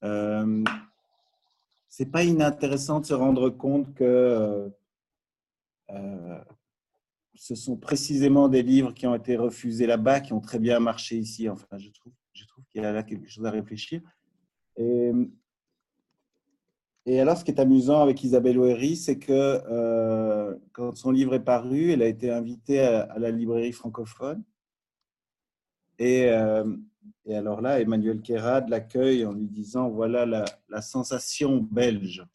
Euh, c'est pas inintéressant de se rendre compte que... Euh, ce sont précisément des livres qui ont été refusés là-bas, qui ont très bien marché ici. Enfin, je trouve, je trouve qu'il y a là quelque chose à réfléchir. Et, et alors, ce qui est amusant avec Isabelle Wéry, c'est que euh, quand son livre est paru, elle a été invitée à, à la librairie francophone. Et, euh, et alors là, Emmanuel Carrère l'accueille en lui disant « Voilà la, la sensation belge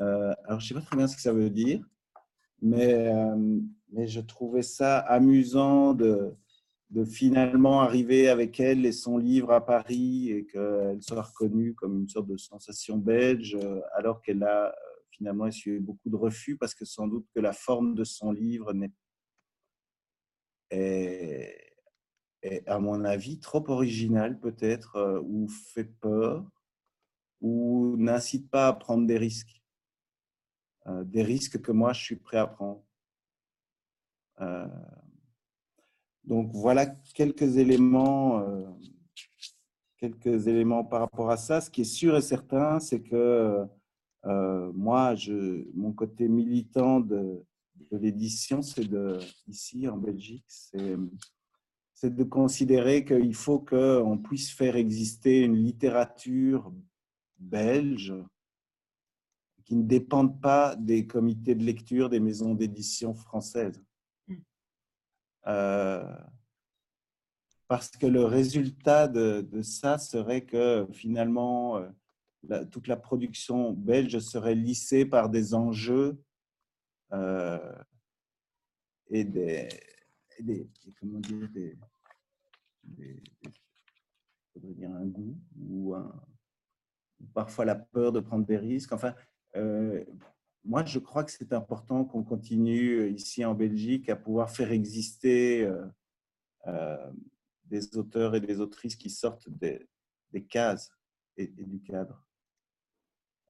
euh, ». Alors, je ne sais pas très bien ce que ça veut dire. Mais, euh, mais je trouvais ça amusant de, de finalement arriver avec elle et son livre à Paris et qu'elle soit reconnue comme une sorte de sensation belge alors qu'elle a finalement essuyé beaucoup de refus parce que sans doute que la forme de son livre n'est, est, est à mon avis trop originale peut-être ou fait peur ou n'incite pas à prendre des risques, euh, des risques que moi je suis prêt à prendre. Euh, donc voilà quelques éléments, euh, quelques éléments par rapport à ça. Ce qui est sûr et certain, c'est que euh, moi, je, mon côté militant de, de l'édition, c'est de ici en Belgique, c'est c'est de considérer qu'il faut qu'on puisse faire exister une littérature belge qui ne dépende pas des comités de lecture des maisons d'édition françaises. Euh, parce que le résultat de, de ça serait que finalement, la, toute la production belge serait lissée par des enjeux euh, et des... Et des et comment dire des... Des, des, dire un goût ou un, parfois la peur de prendre des risques. Enfin, euh, moi, je crois que c'est important qu'on continue ici en Belgique à pouvoir faire exister euh, euh, des auteurs et des autrices qui sortent des, des cases et, et du cadre.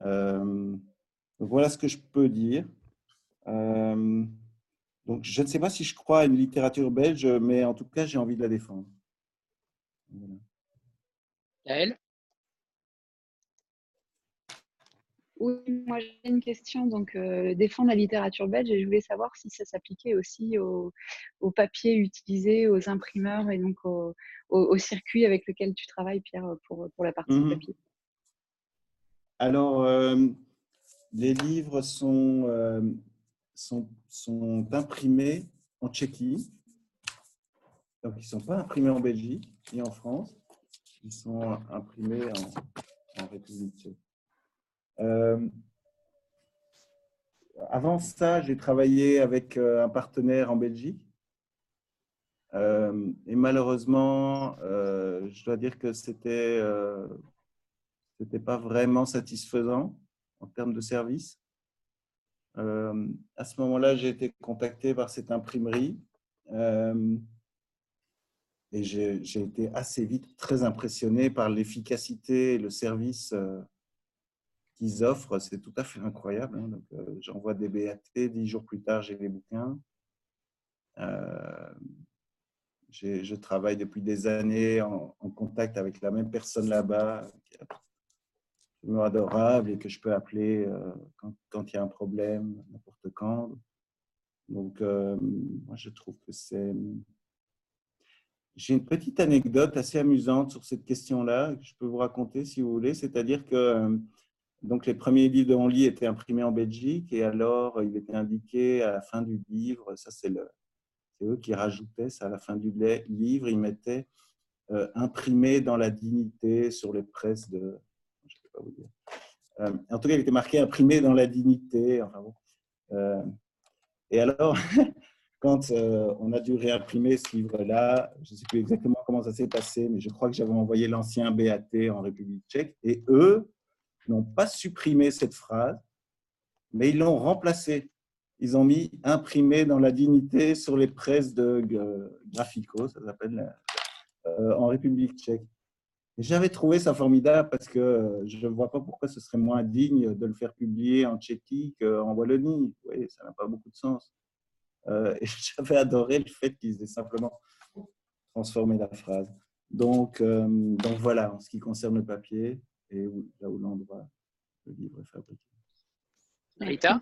Euh, donc voilà ce que je peux dire. Euh, donc je ne sais pas si je crois à une littérature belge, mais en tout cas, j'ai envie de la défendre. Gaëlle ? Oui, moi j'ai une question. Donc, euh, défendre la littérature belge, et je voulais savoir si ça s'appliquait aussi au, au papier utilisé, aux imprimeurs et donc au, au, au circuit avec lequel tu travailles, Pierre, pour, pour la partie mmh. papier. Alors, euh, les livres sont, euh, sont, sont imprimés en Tchéquie. Donc, ils ne sont pas imprimés en Belgique ni en France, ils sont imprimés en, en République tchèque. Euh, avant ça, j'ai travaillé avec un partenaire en Belgique. Euh, et malheureusement, euh, je dois dire que c'était euh, c'était pas vraiment satisfaisant en termes de service. Euh, à ce moment-là, j'ai été contacté par cette imprimerie. Euh, Et j'ai été assez vite très impressionné par l'efficacité et le service qu'ils offrent. C'est tout à fait incroyable. Euh, J'envoie des B A T, dix jours plus tard, j'ai les bouquins. Euh, je travaille depuis des années en, en contact avec la même personne là-bas, qui est adorable et que je peux appeler euh, quand, quand il y a un problème, n'importe quand. Donc, euh, moi, je trouve que c'est... J'ai une petite anecdote assez amusante sur cette question-là que je peux vous raconter si vous voulez. C'est-à-dire que donc, les premiers livres de Onlit étaient imprimés en Belgique et alors il était indiqué à la fin du livre, ça c'est eux qui rajoutaient ça à la fin du livre, ils mettaient euh, imprimé dans la dignité sur les presses de… Je ne peux pas vous dire. Euh, en tout cas, il était marqué imprimé dans la dignité. Enfin, bon. euh, et alors… Quand euh, on a dû réimprimer ce livre-là, je ne sais plus exactement comment ça s'est passé, mais je crois que j'avais envoyé l'ancien B A T en République tchèque. Et eux n'ont pas supprimé cette phrase, mais ils l'ont remplacée. Ils ont mis « imprimé dans la dignité » sur les presses de euh, Grafico, ça s'appelle, euh, en République tchèque. J'avais trouvé ça formidable parce que je ne vois pas pourquoi ce serait moins digne de le faire publier en Tchéquie qu'en Wallonie. Vous voyez, ça n'a pas beaucoup de sens. Euh, J'avais adoré le fait qu'ils aient simplement transformé la phrase. Donc, euh, donc voilà, en ce qui concerne le papier et où, là où l'endroit, le livre est fabriqué. Rita ?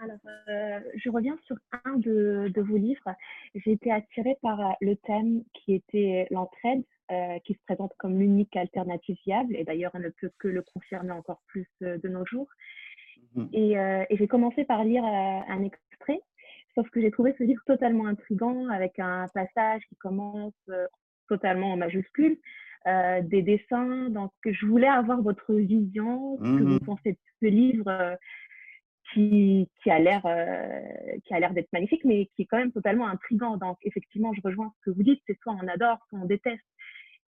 Alors, euh, je reviens sur un de, de vos livres. J'ai été attirée par le thème qui était l'entraide, euh, qui se présente comme l'unique alternative viable, et d'ailleurs on ne peut que le confirmer encore plus de nos jours. Et, euh, et j'ai commencé par lire euh, un extrait, sauf que j'ai trouvé ce livre totalement intriguant, avec un passage qui commence euh, totalement en majuscule, euh, des dessins. Donc, je voulais avoir votre vision, ce mm-hmm. que vous pensez de ce livre euh, qui, qui a l'air euh, d'être magnifique, mais qui est quand même totalement intriguant. Donc, effectivement, je rejoins ce que vous dites, c'est soit on adore, soit on déteste.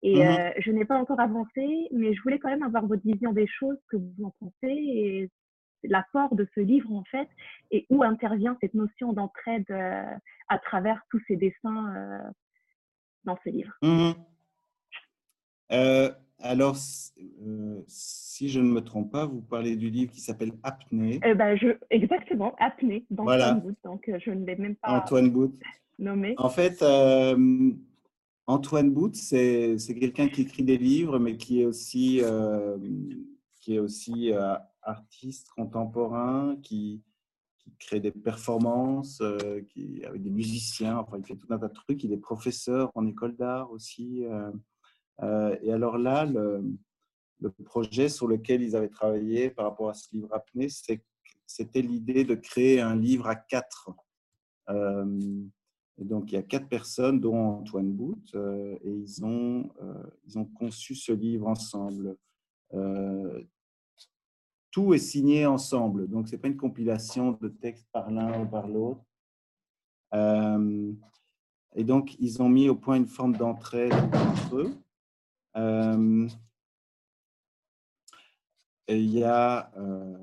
Et mm-hmm. euh, je n'ai pas encore avancé, mais je voulais quand même avoir votre vision des choses, ce que vous en pensez. Et l'apport de ce livre en fait, et où intervient cette notion d'entraide euh, à travers tous ces dessins euh, dans ce livre. Mmh. Euh, Alors, euh, si je ne me trompe pas, vous parlez du livre qui s'appelle Apnée. Eh ben, je... Exactement, Apnée, d'Antoine voilà. Boute. Donc, je ne l'ai même pas Antoine Boute. nommé. En fait, euh, Antoine Boute, c'est quelqu'un qui écrit des livres, mais qui est aussi, euh, qui est aussi euh, artiste contemporain, qui, qui crée des performances, euh, qui, avec des musiciens, enfin, il fait tout un tas de trucs. Il est professeur en école d'art aussi. Euh, Euh, et alors là, le, le projet sur lequel ils avaient travaillé par rapport à ce livre Apnée, c'était l'idée de créer un livre à quatre. Euh, et donc, il y a quatre personnes, dont Antoine Boute, euh, et ils ont, euh, ils ont conçu ce livre ensemble. Euh, tout est signé ensemble, donc ce n'est pas une compilation de textes par l'un ou par l'autre. Euh, et donc, ils ont mis au point une forme d'entraide entre eux. Euh, et il y a euh,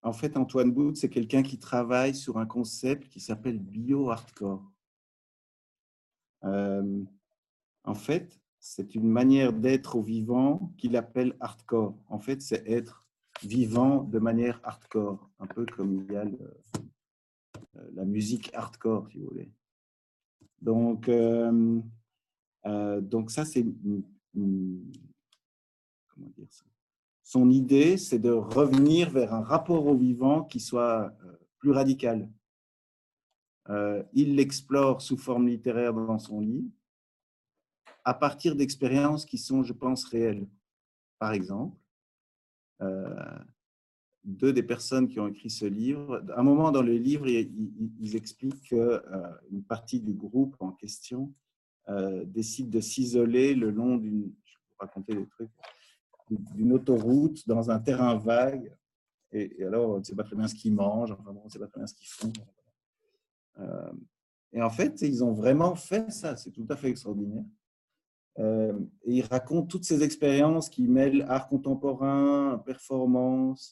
en fait Antoine Boute, c'est quelqu'un qui travaille sur un concept qui s'appelle bio-hardcore. Euh, en fait, c'est une manière d'être au vivant qu'il appelle hardcore. En fait, c'est être vivant de manière hardcore, un peu comme il y a le, la musique hardcore, si vous voulez. Donc euh, Euh, donc ça, c'est comment dire ça ? Son idée, c'est de revenir vers un rapport au vivant qui soit euh, plus radical. Euh, il l'explore sous forme littéraire dans son livre, à partir d'expériences qui sont, je pense, réelles. Par exemple, euh, deux des personnes qui ont écrit ce livre, à un moment dans le livre, ils, ils expliquent qu'une partie du groupe en question Euh, décide de s'isoler le long d'une autoroute dans un terrain vague. Et, et alors, on ne sait pas très bien ce qu'ils mangent, enfin, on ne sait pas très bien ce qu'ils font. Euh, et en fait, ils ont vraiment fait ça. C'est tout à fait extraordinaire. Euh, et ils racontent toutes ces expériences qui mêlent art contemporain, performance,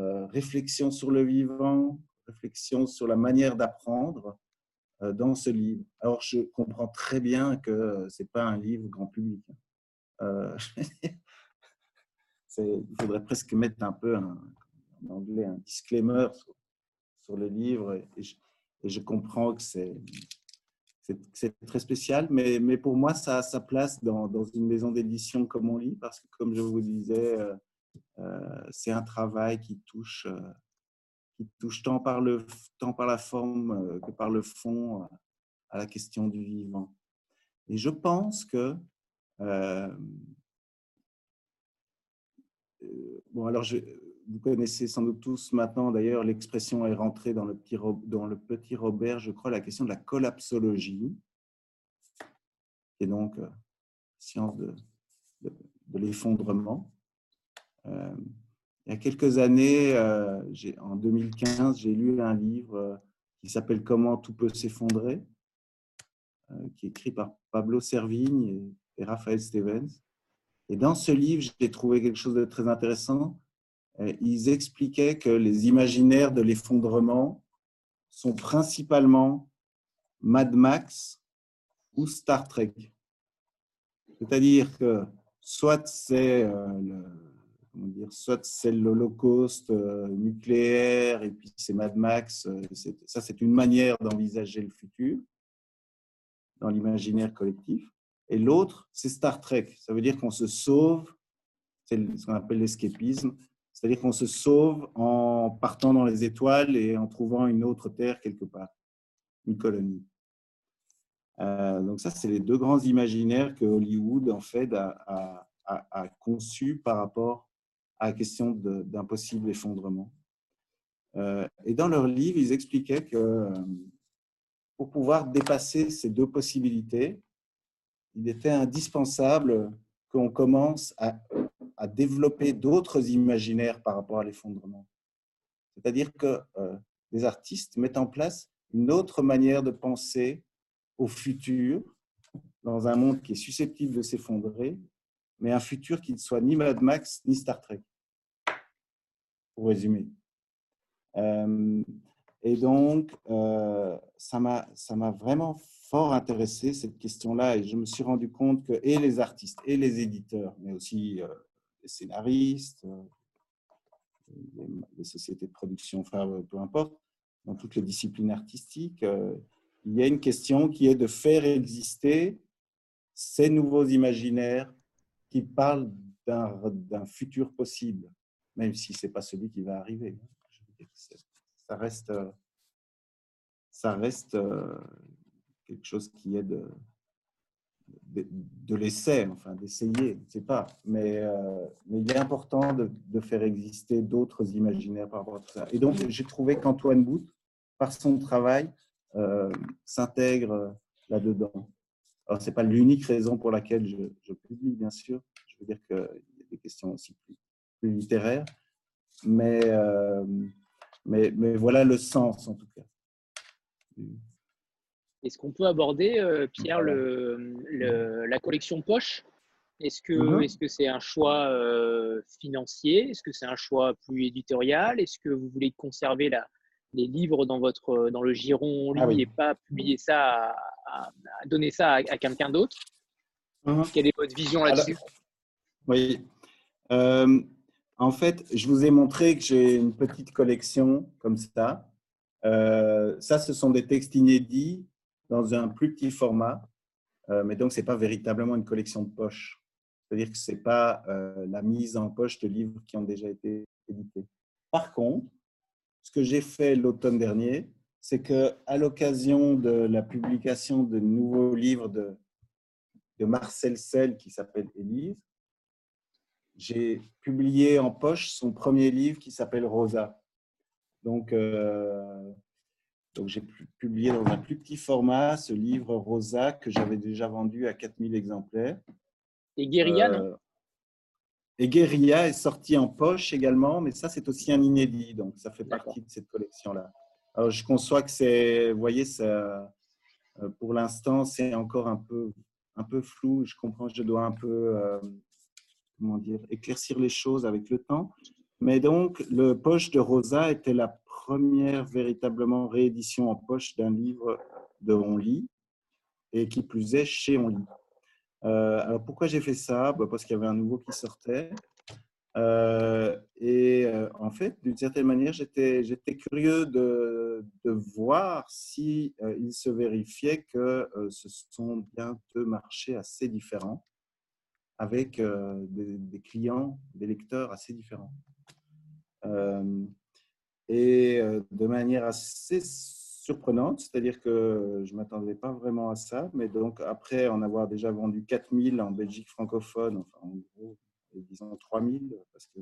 euh, réflexion sur le vivant, réflexion sur la manière d'apprendre dans ce livre. Alors, je comprends très bien que ce n'est pas un livre grand public. Euh, il faudrait presque mettre un peu, un, en anglais, un disclaimer sur, sur le livre. Et je, et je comprends que c'est très spécial, mais, mais pour moi, ça a sa place dans, dans une maison d'édition comme on lit, parce que, comme je vous disais, euh, euh, c'est un travail qui touche... Euh, qui touche tant par, le, tant par la forme que par le fond à la question du vivant. Et je pense que... Euh, euh, bon, alors, je, vous connaissez sans doute tous maintenant, d'ailleurs, l'expression est rentrée dans le, petit, dans le petit Robert, je crois, la question de la collapsologie, qui est donc euh, science de, de, de l'effondrement. Euh, Il y a quelques années, euh, en deux mille quinze, j'ai lu un livre euh, qui s'appelle « Comment tout peut s'effondrer euh, », qui est écrit par Pablo Servigne et, et Raphaël Stevens. Et dans ce livre, j'ai trouvé quelque chose de très intéressant. Euh, ils expliquaient que les imaginaires de l'effondrement sont principalement Mad Max ou Star Trek. C'est-à-dire que soit c'est euh, le... Comment dire, soit c'est l'Holocauste euh, nucléaire et puis c'est Mad Max. Euh, ça, c'est une manière d'envisager le futur dans l'imaginaire collectif. Et l'autre, c'est Star Trek. Ça veut dire qu'on se sauve, c'est ce qu'on appelle l'escapisme, c'est-à-dire qu'on se sauve en partant dans les étoiles et en trouvant une autre terre quelque part, une colonie. Euh, donc ça, c'est les deux grands imaginaires que Hollywood, en fait, a, a, a, a conçus par rapport à la question d'un possible effondrement. Euh, et dans leur livre, ils expliquaient que pour pouvoir dépasser ces deux possibilités, il était indispensable qu'on commence à, à développer d'autres imaginaires par rapport à l'effondrement. C'est-à-dire que euh, les artistes mettent en place une autre manière de penser au futur, dans un monde qui est susceptible de s'effondrer, mais un futur qui ne soit ni Mad Max ni Star Trek, pour résumer. Euh, Et donc, euh, ça m'a vraiment fort intéressé, cette question-là. Et je me suis rendu compte que et les artistes, et les éditeurs, mais aussi euh, les scénaristes, euh, les, les sociétés de production, enfin, peu importe, dans toutes les disciplines artistiques, euh, il y a une question qui est de faire exister ces nouveaux imaginaires qui parlent d'un futur possible, même si ce n'est pas celui qui va arriver. Je veux dire, ça reste, ça reste quelque chose qui est de, de, de l'essai, enfin, d'essayer, je ne sais pas. Mais, euh, mais il est important de, de faire exister d'autres imaginaires par rapport à tout ça. Et donc, j'ai trouvé qu'Antoine Boute, par son travail, euh, s'intègre là-dedans. Alors, ce n'est pas l'unique raison pour laquelle je, je publie, bien sûr. Je veux dire qu'il y a des questions aussi plus, plus littéraires. Mais, euh, mais, mais voilà le sens, en tout cas. Est-ce qu'on peut aborder, euh, Pierre, le, le, la collection Poche? Est-ce que mm-hmm. est-ce que c'est un choix euh, financier? Est-ce que c'est un choix plus éditorial? Est-ce que vous voulez conserver la, les livres dans, votre, dans le giron Onlit ah, oui. et pas publier ça à, à, à donner ça à, à quelqu'un d'autre? Mm-hmm. Quelle est votre vision là-dessus? Oui. Euh, en fait, je vous ai montré que j'ai une petite collection comme ça. Euh, ça, ce sont des textes inédits dans un plus petit format. Euh, mais donc, ce n'est pas véritablement une collection de poche. C'est-à-dire que ce n'est pas euh, la mise en poche de livres qui ont déjà été édités. Par contre, ce que j'ai fait l'automne dernier, c'est qu'à l'occasion de la publication de nouveaux livres de, de Marcel Sel, qui s'appelle Élise, j'ai publié en poche son premier livre qui s'appelle Rosa. Donc, euh, donc j'ai publié dans un plus petit format ce livre Rosa que j'avais déjà vendu à quatre mille exemplaires. Et Guérilla, euh, non Et Guérilla est sorti en poche également, mais ça, c'est aussi un inédit. Donc, ça fait partie de cette collection-là. Alors, je conçois que c'est, vous voyez, ça, pour l'instant, c'est encore un peu, un peu flou. Je comprends que je dois un peu... Euh, Comment dire, éclaircir les choses avec le temps. Mais donc, le poche de Rosa était la première véritablement réédition en poche d'un livre de Onlit, et qui plus est chez Onlit. Euh, alors, pourquoi j'ai fait ça? Bah, parce qu'il y avait un nouveau qui sortait. Euh, et euh, en fait, d'une certaine manière, j'étais curieux de, de voir si euh, il se vérifiait que euh, ce sont bien deux marchés assez différents, avec euh, des, des clients, des lecteurs assez différents. Euh, et euh, de manière assez surprenante, c'est-à-dire que je ne m'attendais pas vraiment à ça, mais donc après en avoir déjà vendu quatre mille en Belgique francophone, enfin en gros, disons trois mille, parce que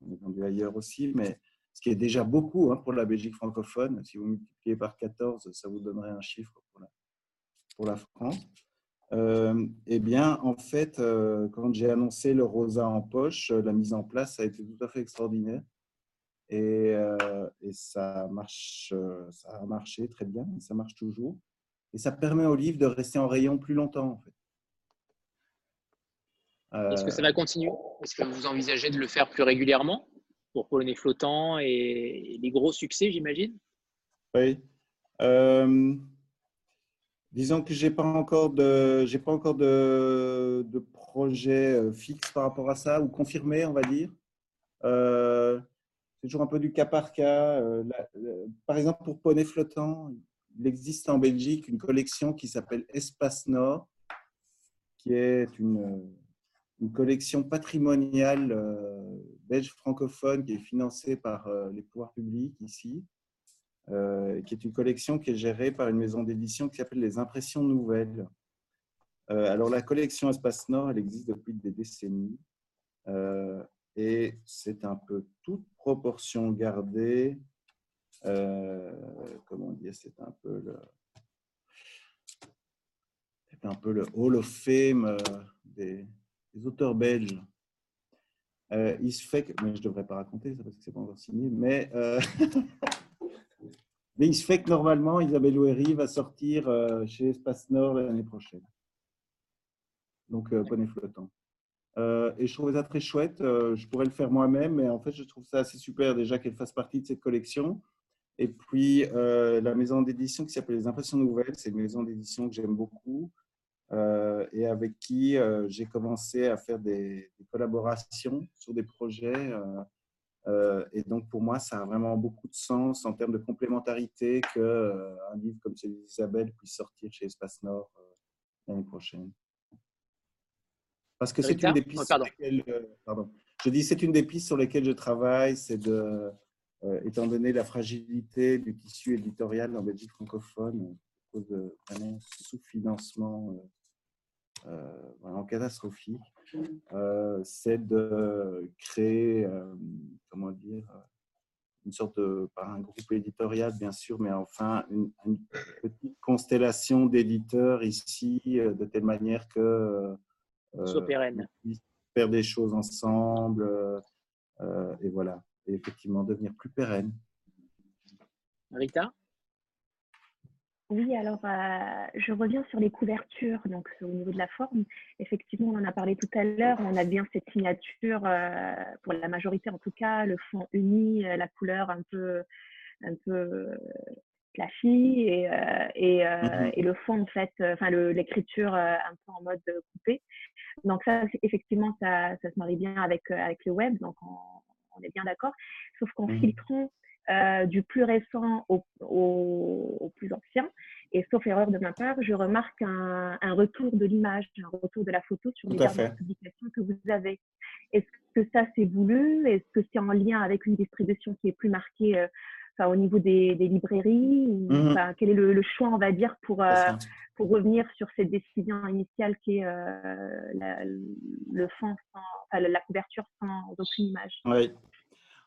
j'en ai vendu ailleurs aussi, mais ce qui est déjà beaucoup hein, pour la Belgique francophone, si vous multipliez par quatorze, ça vous donnerait un chiffre pour la, pour la France. Euh, eh bien, en fait, euh, quand j'ai annoncé le Rosa en poche, euh, la mise en place a été tout à fait extraordinaire et, euh, et ça marche, euh, ça a marché très bien, ça marche toujours et ça permet au livre de rester en rayon plus longtemps. En fait. euh, Est-ce que ça va continuer? Est-ce que vous envisagez de le faire plus régulièrement pour Poney Flottant et les gros succès, j'imagine? Oui. Euh, Disons que je n'ai pas encore, de, j'ai pas encore de, de projet fixe par rapport à ça, ou confirmé, on va dire. Euh, c'est toujours un peu du cas par cas. Euh, la, la, par exemple, pour Poney Flottant, il existe en Belgique une collection qui s'appelle Espace Nord, qui est une, une collection patrimoniale euh, belge francophone qui est financée par euh, les pouvoirs publics ici. Euh, qui est une collection qui est gérée par une maison d'édition qui s'appelle Les Impressions Nouvelles. Euh, alors, la collection Espace Nord, elle existe depuis des décennies euh, et c'est un peu toute proportion gardée. Euh, comment dire, c'est un peu le, c'est un peu le Hall of Fame des, des auteurs belges. Euh, il se fait que, mais je ne devrais pas raconter ça parce que c'est pas encore signé, mais euh, mais il se fait que normalement, Isabelle Wéry va sortir chez Espace Nord l'année prochaine. Donc, Poney Flottant. Euh, et je trouvais ça très chouette. Je pourrais le faire moi-même, mais en fait, je trouve ça assez super déjà qu'elle fasse partie de cette collection. Et puis, euh, la maison d'édition qui s'appelle Les Impressions Nouvelles, c'est une maison d'édition que j'aime beaucoup euh, et avec qui euh, j'ai commencé à faire des, des collaborations sur des projets. Euh, euh, et donc, pour moi, ça a vraiment beaucoup de sens en termes de complémentarité qu'un euh, livre comme celui d'Isabelle puisse sortir chez Espace Nord euh, l'année prochaine. Parce que c'est une des pistes oh, pardon. sur lesquelles, euh, pardon. Je dis c'est une des pistes sur lesquelles je travaille, c'est de... Euh, étant donné la fragilité du tissu éditorial en Belgique francophone, à cause de vraiment sous-financement euh, euh, vraiment catastrophique, euh, c'est de créer, euh, comment dire, une sorte de, par un groupe éditorial bien sûr, mais enfin une, une petite constellation d'éditeurs ici, euh, de telle manière que euh, soit pérenne, on puisse faire des choses ensemble, euh, et voilà. Et effectivement devenir plus pérenne. Rita ? Oui, alors euh, je reviens sur les couvertures, donc au niveau de la forme. Effectivement, on en a parlé tout à l'heure, on a bien cette signature, euh, pour la majorité en tout cas, le fond uni, la couleur un peu, un peu flashy et, euh, et, euh, mm-hmm. et le fond en fait, enfin euh, l'écriture euh, un peu en mode coupé. Donc ça, effectivement, ça, ça se marie bien avec, euh, avec le web, donc on, on est bien d'accord, sauf qu'en mmh. filtrant euh, du plus récent au, au, au plus ancien, et sauf erreur de ma part, je remarque un, un retour de l'image, un retour de la photo sur Tout les dernières publications que vous avez. Est-ce que ça c'est voulu? Est-ce que c'est en lien avec une distribution qui est plus marquée euh, enfin, au niveau des, des librairies ou, mmh. enfin, quel est le, le choix, on va dire, pour, euh, pour revenir sur cette décision initiale qui est euh, la, le fond sans, enfin, la couverture sans aucune image? Oui.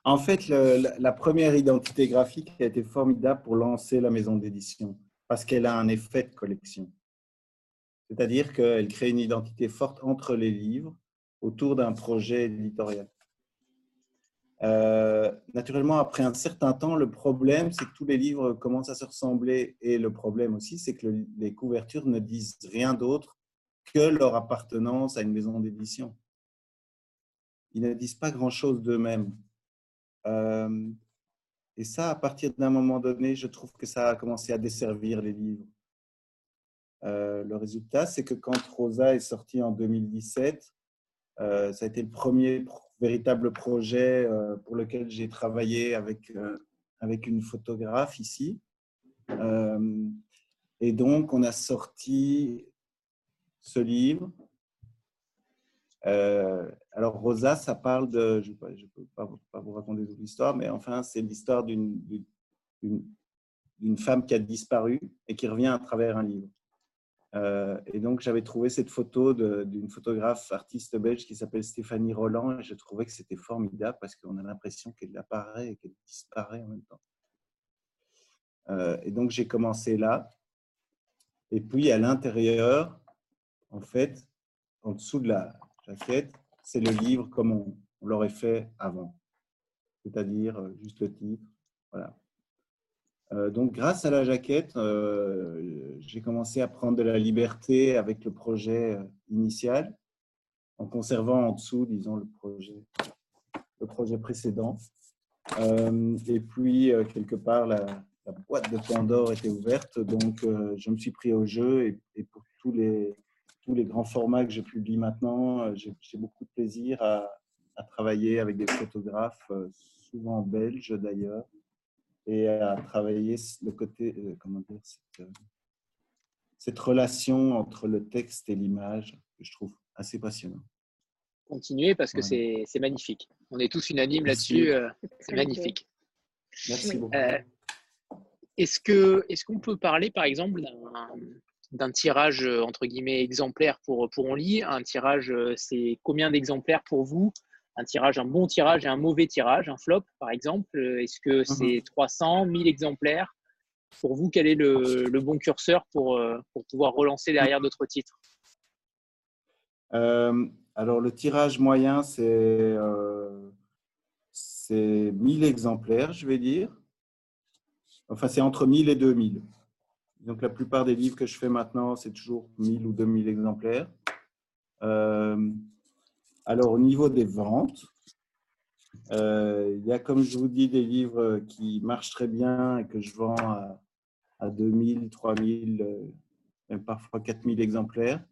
En fait, le, la, la première identité graphique a été formidable pour lancer la maison d'édition parce qu'elle a un effet de collection. C'est-à-dire qu'elle crée une identité forte entre les livres autour d'un projet éditorial. Euh, naturellement, après un certain temps, le problème, c'est que tous les livres commencent à se ressembler. Et le problème aussi, c'est que le, les couvertures ne disent rien d'autre que leur appartenance à une maison d'édition. Ils ne disent pas grand-chose d'eux-mêmes. Euh, et ça, à partir d'un moment donné, je trouve que ça a commencé à desservir les livres. Euh, le résultat, c'est que quand Rosa est sortie en deux mille dix-sept, euh, ça a été le premier projet véritable projet pour lequel j'ai travaillé avec, avec une photographe ici. Euh, et donc, on a sorti ce livre. Euh, alors, Rosa, ça parle de... Je ne peux pas, pas vous raconter toute l'histoire, mais enfin, c'est l'histoire d'une, d'une, d'une femme qui a disparu et qui revient à travers un livre. Euh, et donc, j'avais trouvé cette photo d'une photographe artiste belge qui s'appelle Stéphanie Roland et je trouvais que c'était formidable parce qu'on a l'impression qu'elle apparaît et qu'elle disparaît en même temps. Euh, et donc, j'ai commencé là. Et puis, à l'intérieur, en fait, en dessous de la jaquette, c'est le livre comme on, on l'aurait fait avant. C'est-à-dire, juste le titre, voilà. Donc, grâce à la jaquette, euh, j'ai commencé à prendre de la liberté avec le projet initial, en conservant en dessous, disons, le projet, le projet précédent. Euh, et puis, euh, quelque part, la, la boîte de Pandore était ouverte, donc euh, je me suis pris au jeu. Et, et pour tous les, tous les grands formats que je publie maintenant, euh, j'ai beaucoup de plaisir à, à travailler avec des photographes, euh, souvent belges d'ailleurs, et à travailler le côté, euh, comment dire, cette, euh, cette relation entre le texte et l'image que je trouve assez passionnant. Continuez parce que ouais. c'est magnifique. On est tous unanimes là-dessus. Euh, c'est magnifique. Merci beaucoup. Euh, Est-ce que est-ce qu'on peut parler, par exemple, d'un tirage, entre guillemets, exemplaire pour, pour Onlit? Un tirage, c'est combien d'exemplaires pour vous? Un tirage, un bon tirage et un mauvais tirage, un flop par exemple, est-ce que c'est trois cents, mille exemplaires? Pour vous, quel est le, le bon curseur pour, pour pouvoir relancer derrière d'autres titres? euh, Alors le tirage moyen, c'est euh, mille exemplaires, je vais dire. Enfin, c'est entre mille et deux mille. Donc la plupart des livres que je fais maintenant, c'est toujours mille ou deux mille exemplaires. Euh, Alors, au niveau des ventes, Euh, il y a, comme je vous dis, des livres qui marchent très bien et que je vends à, à deux mille, trois mille, euh, même parfois quatre mille exemplaires.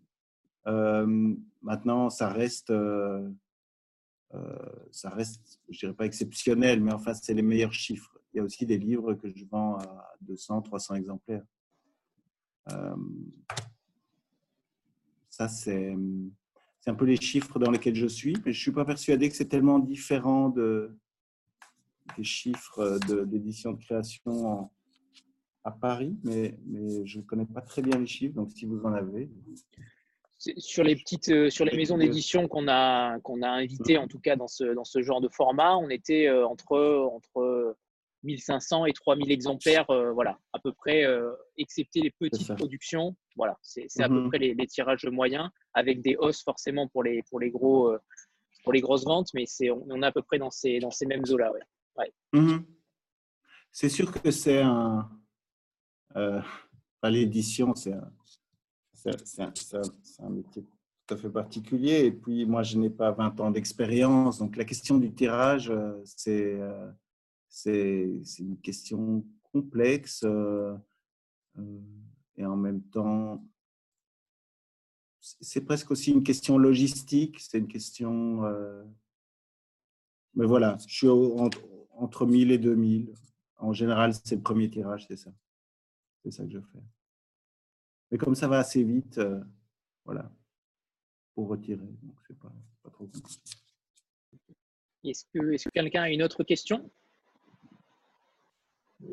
Euh, maintenant, ça reste, euh, euh, ça reste, je dirais pas exceptionnel, mais enfin, c'est les meilleurs chiffres. Il y a aussi des livres que je vends à deux cents, trois cents exemplaires. Euh, ça, c'est un peu les chiffres dans lesquels je suis, mais je ne suis pas persuadé que c'est tellement différent de, des chiffres d'édition de, de création en, à Paris, mais, mais je ne connais pas très bien les chiffres, donc si vous en avez… Sur les petites, sur les maisons d'édition qu'on a, qu'on a invitées, en tout cas dans ce, dans ce genre de format, on était entre, entre mille cinq cents et trois mille exemplaires, euh, voilà, à peu près, euh, excepté les petites productions. Voilà, c'est à mm-hmm. peu près les, les tirages moyens, avec des hausses forcément pour les, pour les, gros, euh, pour les grosses ventes, mais c'est, on est à peu près dans ces, dans ces mêmes eaux-là. Ouais. Ouais. Mm-hmm. C'est sûr que c'est un… Euh, enfin, l'édition, c'est un… C'est un, un, un métier tout à fait particulier. Et puis, moi, je n'ai pas vingt ans d'expérience. Donc, la question du tirage, c'est une question complexe. Et en même temps, c'est presque aussi une question logistique. C'est une question… Mais voilà, je suis entre, entre mille et deux mille. En général, c'est le premier tirage, c'est ça. C'est ça que je fais. Mais comme ça va assez vite, euh, voilà, pour retirer, donc c'est pas, pas trop compliqué. Est-ce que, est-ce que quelqu'un a une autre question?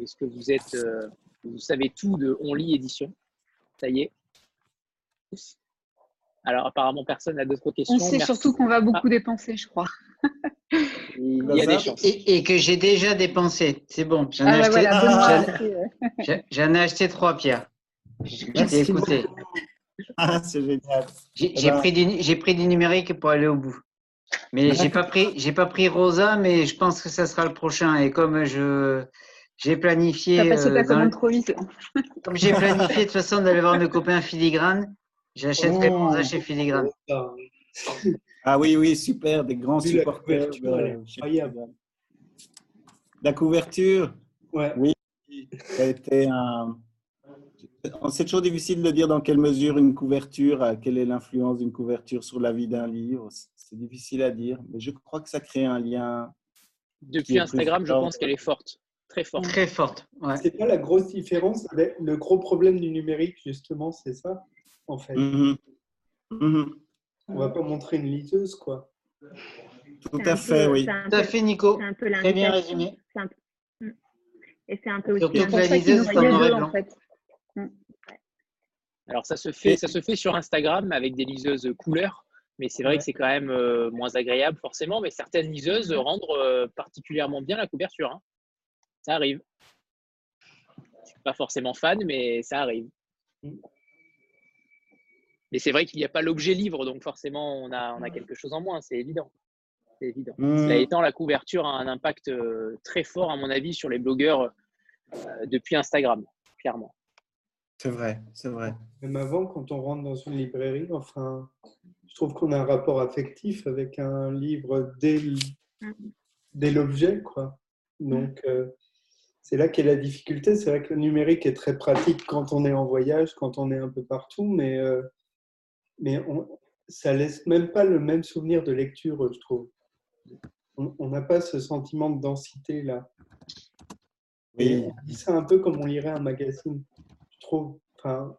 Est-ce que vous êtes, euh, vous savez tout de Onlit édition? Ça y est. Alors apparemment personne n'a d'autres questions. On sait Merci. Surtout qu'on va beaucoup ah. dépenser, je crois. Il y a des chances. Et, et que j'ai déjà dépensé. C'est bon. J'en ah, ai, voilà, ah. j'en ai acheté trois, Pierre. J'ai écouté. Ah, c'est génial. J'ai pris du, j'ai pris du numérique pour aller au bout. Mais j'ai pas pris, j'ai pas pris Rosa, mais je pense que ça sera le prochain. Et comme je, j'ai planifié. T'as passé ta commande trop vite. Comme j'ai planifié de toute façon d'aller voir nos copains Filigrane, j'achèterai oh, Rosa chez Filigrane. Ah oui, oui, super, des grands supporters. Incroyable. La couverture. Ouais. Oui. Ça a été un. C'est toujours difficile de dire dans quelle mesure une couverture, quelle est l'influence d'une couverture sur la vie d'un livre. C'est difficile à dire, mais je crois que ça crée un lien. Depuis Instagram, je pense qu'elle est forte, très forte. Très forte. Ouais. C'est pas la grosse différence, le gros problème du numérique, justement, c'est ça, en fait. Mm-hmm. Mm-hmm. On ne va pas montrer une liseuse, quoi. Tout à fait, peu, oui. Tout à fait, Nico. Très bien résumé. Peu... Et c'est un peu aussi un la liseuse, c'est en noir et blanc. En fait. Alors ça se fait, ça se fait sur Instagram avec des liseuses couleurs, mais c'est vrai ouais. que c'est quand même euh, moins agréable forcément. Mais certaines liseuses rendent euh, particulièrement bien la couverture. Hein. Ça arrive. Je suis pas forcément fan, mais ça arrive. Mais c'est vrai qu'il n'y a pas l'objet livre, donc forcément on a, on a quelque chose en moins. C'est évident. C'est évident. Mmh. Cela étant, la couverture a un impact euh, très fort à mon avis sur les blogueurs euh, depuis Instagram, clairement. C'est vrai, c'est vrai. Même avant, quand on rentre dans une librairie, enfin, je trouve qu'on a un rapport affectif avec un livre dès, dès l'objet, quoi. Donc, euh, c'est là qu'est la difficulté. C'est vrai que le numérique est très pratique quand on est en voyage, quand on est un peu partout, mais, euh, mais on, ça laisse même pas le même souvenir de lecture, je trouve. On n'a pas ce sentiment de densité, là. Et on dit ça un peu comme on lirait un magazine. Trop. Enfin...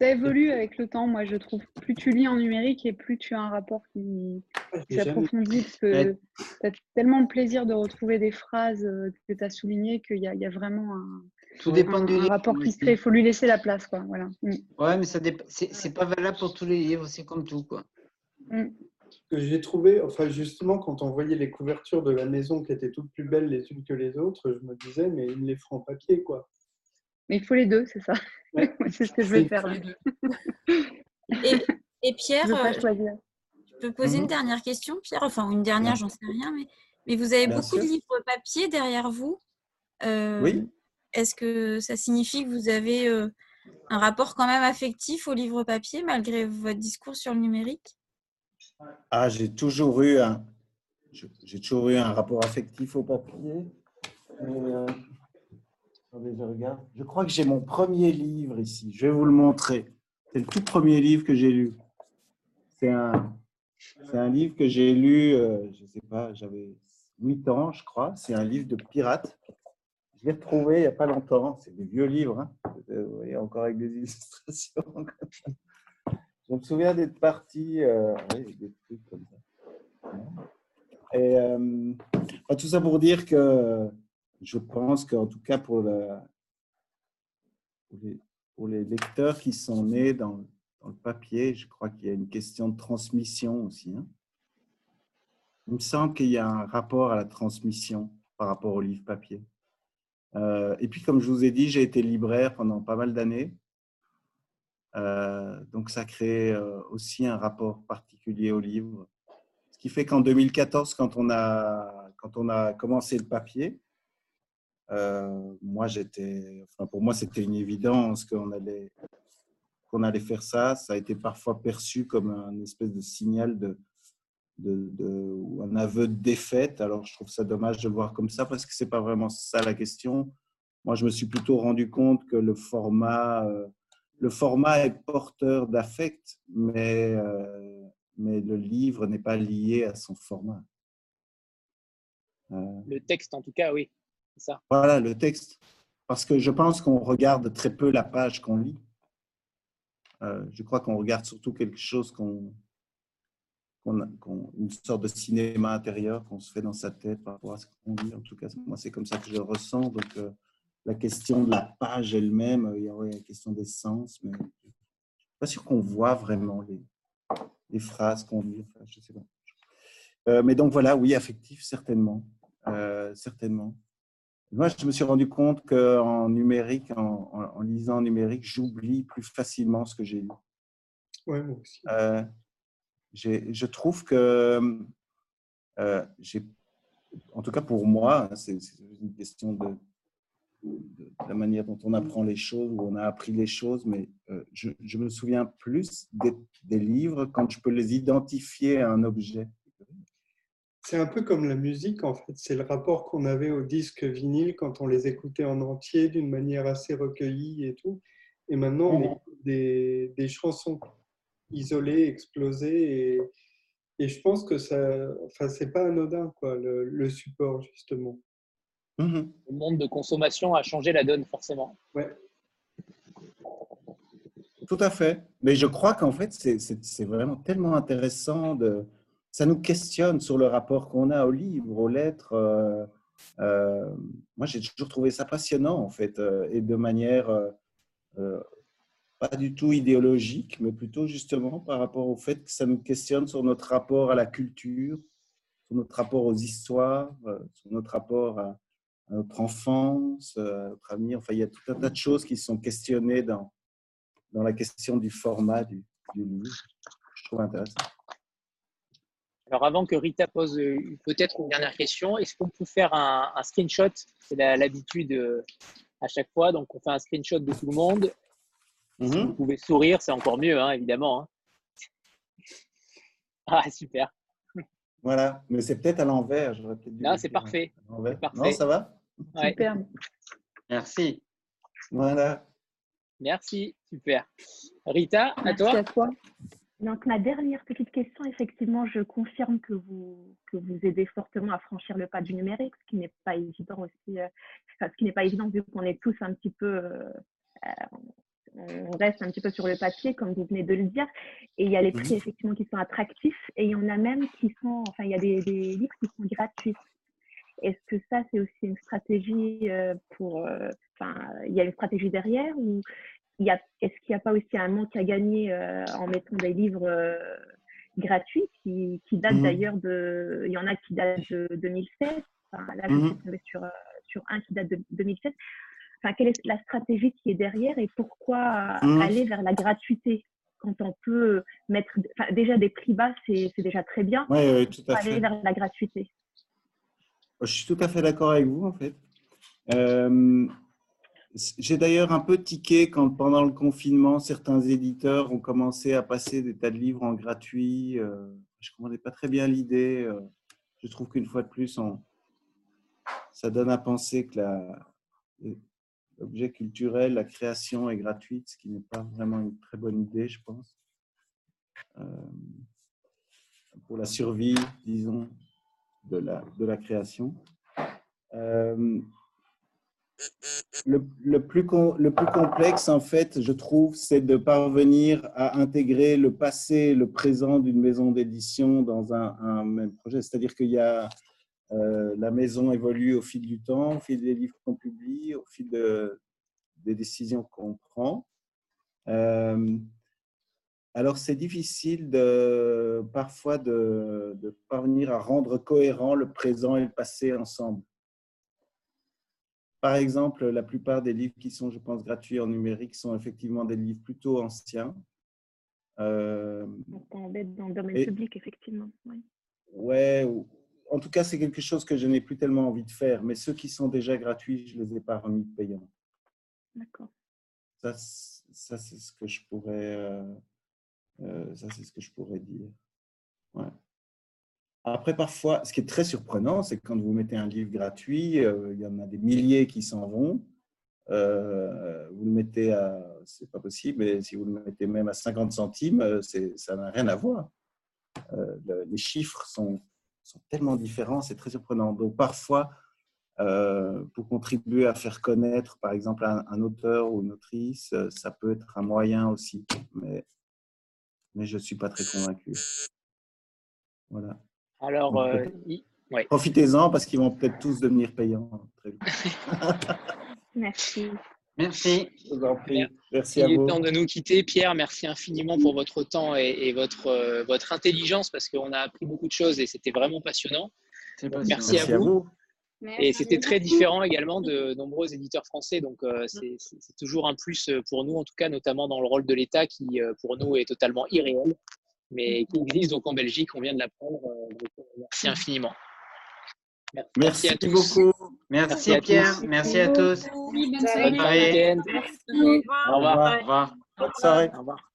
Ça évolue avec le temps, moi je trouve. Plus tu lis en numérique et plus tu as un rapport qui s'approfondit. Jamais... Tu as tellement le plaisir de retrouver des phrases que tu as soulignées qu'il y, y a vraiment un, tout dépend un, du un livre, rapport qui se crée. Il faut lui laisser la place. Quoi. Voilà. Ouais, mais ça dépend. C'est pas valable pour tous les livres, c'est comme tout. Quoi. Mm. Ce que j'ai trouvé, enfin justement, quand on voyait les couvertures de la maison qui étaient toutes plus belles les unes que les autres, je me disais, mais ils les feront en papier, quoi. Mais il faut les deux, c'est ça. Ouais. C'est ce que je vais faire. Les deux. Et, et Pierre, je, je peux poser mm-hmm. une dernière question, Pierre. Enfin, une dernière, j'en sais rien. Mais, mais vous avez Bien beaucoup sûr. De livres papier derrière vous. Euh, oui. Est-ce que ça signifie que vous avez euh, un rapport quand même affectif aux livres papier, malgré votre discours sur le numérique? Ah, j'ai toujours eu un... j'ai toujours eu un rapport affectif au papier. Euh, attendez, je regarde. Je crois que j'ai mon premier livre ici. Je vais vous le montrer. C'est le tout premier livre que j'ai lu. C'est un, c'est un livre que j'ai lu, euh, je ne sais pas, j'avais huit ans, je crois. C'est un livre de pirates. Je l'ai retrouvé il n'y a pas longtemps. C'est des vieux livres, hein. Vous voyez, encore avec des illustrations comme ça. Je me souviens d'être parti, euh, ouais, des trucs comme ça. Et euh, tout ça pour dire que je pense qu'en tout cas pour, la, pour, les, pour les lecteurs qui sont nés dans, dans le papier, je crois qu'il y a une question de transmission aussi, hein. Il me semble qu'il y a un rapport à la transmission par rapport au livre papier. Euh, et puis comme je vous ai dit, j'ai été libraire pendant pas mal d'années. Euh, donc ça crée euh, aussi un rapport particulier au livre. Ce qui fait qu'en deux mille quatorze, quand on a, quand on a commencé le papier, euh, moi j'étais, enfin, pour moi c'était une évidence qu'on allait, qu'on allait faire ça. Ça a été parfois perçu comme un espèce de signal de, de, de, ou un aveu de défaite. Alors je trouve ça dommage de le voir comme ça parce que c'est pas vraiment ça la question. Moi je me suis plutôt rendu compte que le format... Euh, Le format est porteur d'affect, mais, euh, mais le livre n'est pas lié à son format. Euh, le texte, en tout cas, oui. C'est ça. Voilà, le texte. Parce que je pense qu'on regarde très peu la page qu'on lit. Euh, je crois qu'on regarde surtout quelque chose qu'on... qu'on, qu'on une sorte de cinéma intérieur qu'on se fait dans sa tête par rapport à ce qu'on lit. En tout cas, moi, c'est comme ça que je le ressens. Donc... Euh, la question de la page elle-même, il y a la question des sens, mais je ne suis pas sûr qu'on voit vraiment les, les phrases qu'on lit. Enfin, je sais pas. Euh, mais donc voilà, oui, affectif, certainement. Euh, certainement. Moi, je me suis rendu compte qu'en numérique, en, en, en lisant en numérique, j'oublie plus facilement ce que j'ai lu. Ouais, moi aussi. Euh, j'ai, je trouve que euh, j'ai, en tout cas pour moi, c'est, c'est une question de de la manière dont on apprend les choses, où on a appris les choses, mais euh, je, je me souviens plus des, des livres quand je peux les identifier à un objet. C'est un peu comme la musique, en fait. C'est le rapport qu'on avait aux disques vinyles quand on les écoutait en entier, d'une manière assez recueillie et tout. Et maintenant, on écoute des, des chansons isolées, explosées. Et, et je pense que ça, enfin, c'est pas anodin, quoi, le, le support, justement. Mmh. Le monde de consommation a changé la donne, forcément. Ouais. Tout à fait. Mais je crois qu'en fait, c'est, c'est, c'est vraiment tellement intéressant. De... Ça nous questionne sur le rapport qu'on a aux livres, aux lettres. Euh, euh, moi, j'ai toujours trouvé ça passionnant, en fait, euh, et de manière euh, euh, pas du tout idéologique, mais plutôt justement par rapport au fait que ça nous questionne sur notre rapport à la culture, sur notre rapport aux histoires, euh, sur notre rapport à notre enfance, notre avenir. Enfin, il y a tout un tas de choses qui sont questionnées dans, dans la question du format du, du livre. Je trouve intéressant. Alors, avant que Rita pose peut-être une dernière question, est-ce qu'on peut faire un, un screenshot ? C'est la, l'habitude à chaque fois. Donc, on fait un screenshot de tout le monde. Mm-hmm. Si vous pouvez sourire, c'est encore mieux, hein, évidemment. Hein. Ah, super. Voilà. Mais c'est peut-être à l'envers. J'aurais peut-être dû non, c'est parfait. c'est parfait. Non, ça va ? Ouais. Super. Merci. Voilà. Merci, super. Rita, à Merci toi. à toi. Donc, ma dernière petite question, effectivement, je confirme que vous, que vous aidez fortement à franchir le pas du numérique, ce qui n'est pas évident aussi, euh, enfin, ce qui n'est pas évident vu qu'on est tous un petit peu, euh, on reste un petit peu sur le papier, comme vous venez de le dire, et il y a les prix, effectivement, qui sont attractifs, et il y en a même qui sont, enfin, il y a des, des livres qui sont gratuits. Est-ce que ça, c'est aussi une stratégie pour... Euh, enfin, il y a une stratégie derrière ou il y a, est-ce qu'il n'y a pas aussi un manque à gagner euh, en mettant des livres euh, gratuits qui, qui datent mmh. d'ailleurs de... Il y en a qui datent de deux mille seize. Enfin, là, mmh. je suis tombée sur, sur un qui date de deux mille seize. Enfin, quelle est la stratégie qui est derrière et pourquoi mmh. aller vers la gratuité ? Quand on peut mettre... Enfin, déjà, des prix bas, c'est, c'est déjà très bien. Oui, oui, tout à fait. Aller vers la gratuité. Je suis tout à fait d'accord avec vous, en fait. Euh, j'ai d'ailleurs un peu tiqué quand, pendant le confinement, certains éditeurs ont commencé à passer des tas de livres en gratuit. Euh, je ne comprenais pas très bien l'idée. Euh, je trouve qu'une fois de plus, on, ça donne à penser que l'objet culturel, la création est gratuite, ce qui n'est pas vraiment une très bonne idée, je pense. Euh, pour la survie, disons, de la, de la création. Euh, le, le, plus con, le plus complexe, en fait, je trouve, c'est de parvenir à intégrer le passé, le présent d'une maison d'édition dans un, un même projet. C'est-à-dire qu'il y a euh, la maison évolue au fil du temps, au fil des livres qu'on publie, au fil de, des décisions qu'on prend. Euh, Alors, c'est difficile de, parfois de, de parvenir à rendre cohérent le présent et le passé ensemble. Par exemple, la plupart des livres qui sont, je pense, gratuits en numérique sont effectivement des livres plutôt anciens. Euh, dans le domaine et, public, effectivement. Oui. Ouais, en tout cas, c'est quelque chose que je n'ai plus tellement envie de faire, mais ceux qui sont déjà gratuits, je ne les ai pas remis payants. D'accord. Ça, ça c'est ce que je pourrais... Euh, Euh, ça, c'est ce que je pourrais dire. Ouais. Après, parfois, ce qui est très surprenant, c'est que quand vous mettez un livre gratuit, euh, il y en a des milliers qui s'en vont. Euh, vous le mettez à... C'est pas possible, mais si vous le mettez même à cinquante centimes, ça n'a rien à voir. Euh, le, les chiffres sont, sont tellement différents, c'est très surprenant. Donc, parfois, euh, pour contribuer à faire connaître, par exemple, un, un auteur ou une autrice, ça peut être un moyen aussi, mais... mais je ne suis pas très convaincu. Voilà. Alors, donc, euh, y... ouais. Profitez-en parce qu'ils vont peut-être tous devenir payants. Très vite. Merci. Merci. Merci. Merci à vous. Il est temps de nous quitter. Pierre, merci infiniment pour votre temps et, et votre, euh, votre intelligence parce qu'on a appris beaucoup de choses et c'était vraiment passionnant. Donc, passionnant. Merci, merci à vous. À vous. Et c'était très différent également de nombreux éditeurs français, donc euh, c'est toujours un plus pour nous, en tout cas, notamment dans le rôle de l'État qui, euh, pour nous, est totalement irréel, mais qui existe donc en Belgique, on vient de l'apprendre. Euh, merci infiniment. Merci, merci à tous. Beaucoup. Merci, merci à Pierre. Tous. Merci à tous. Bonne soirée. Au revoir. Au revoir. Bonne soirée. Au revoir.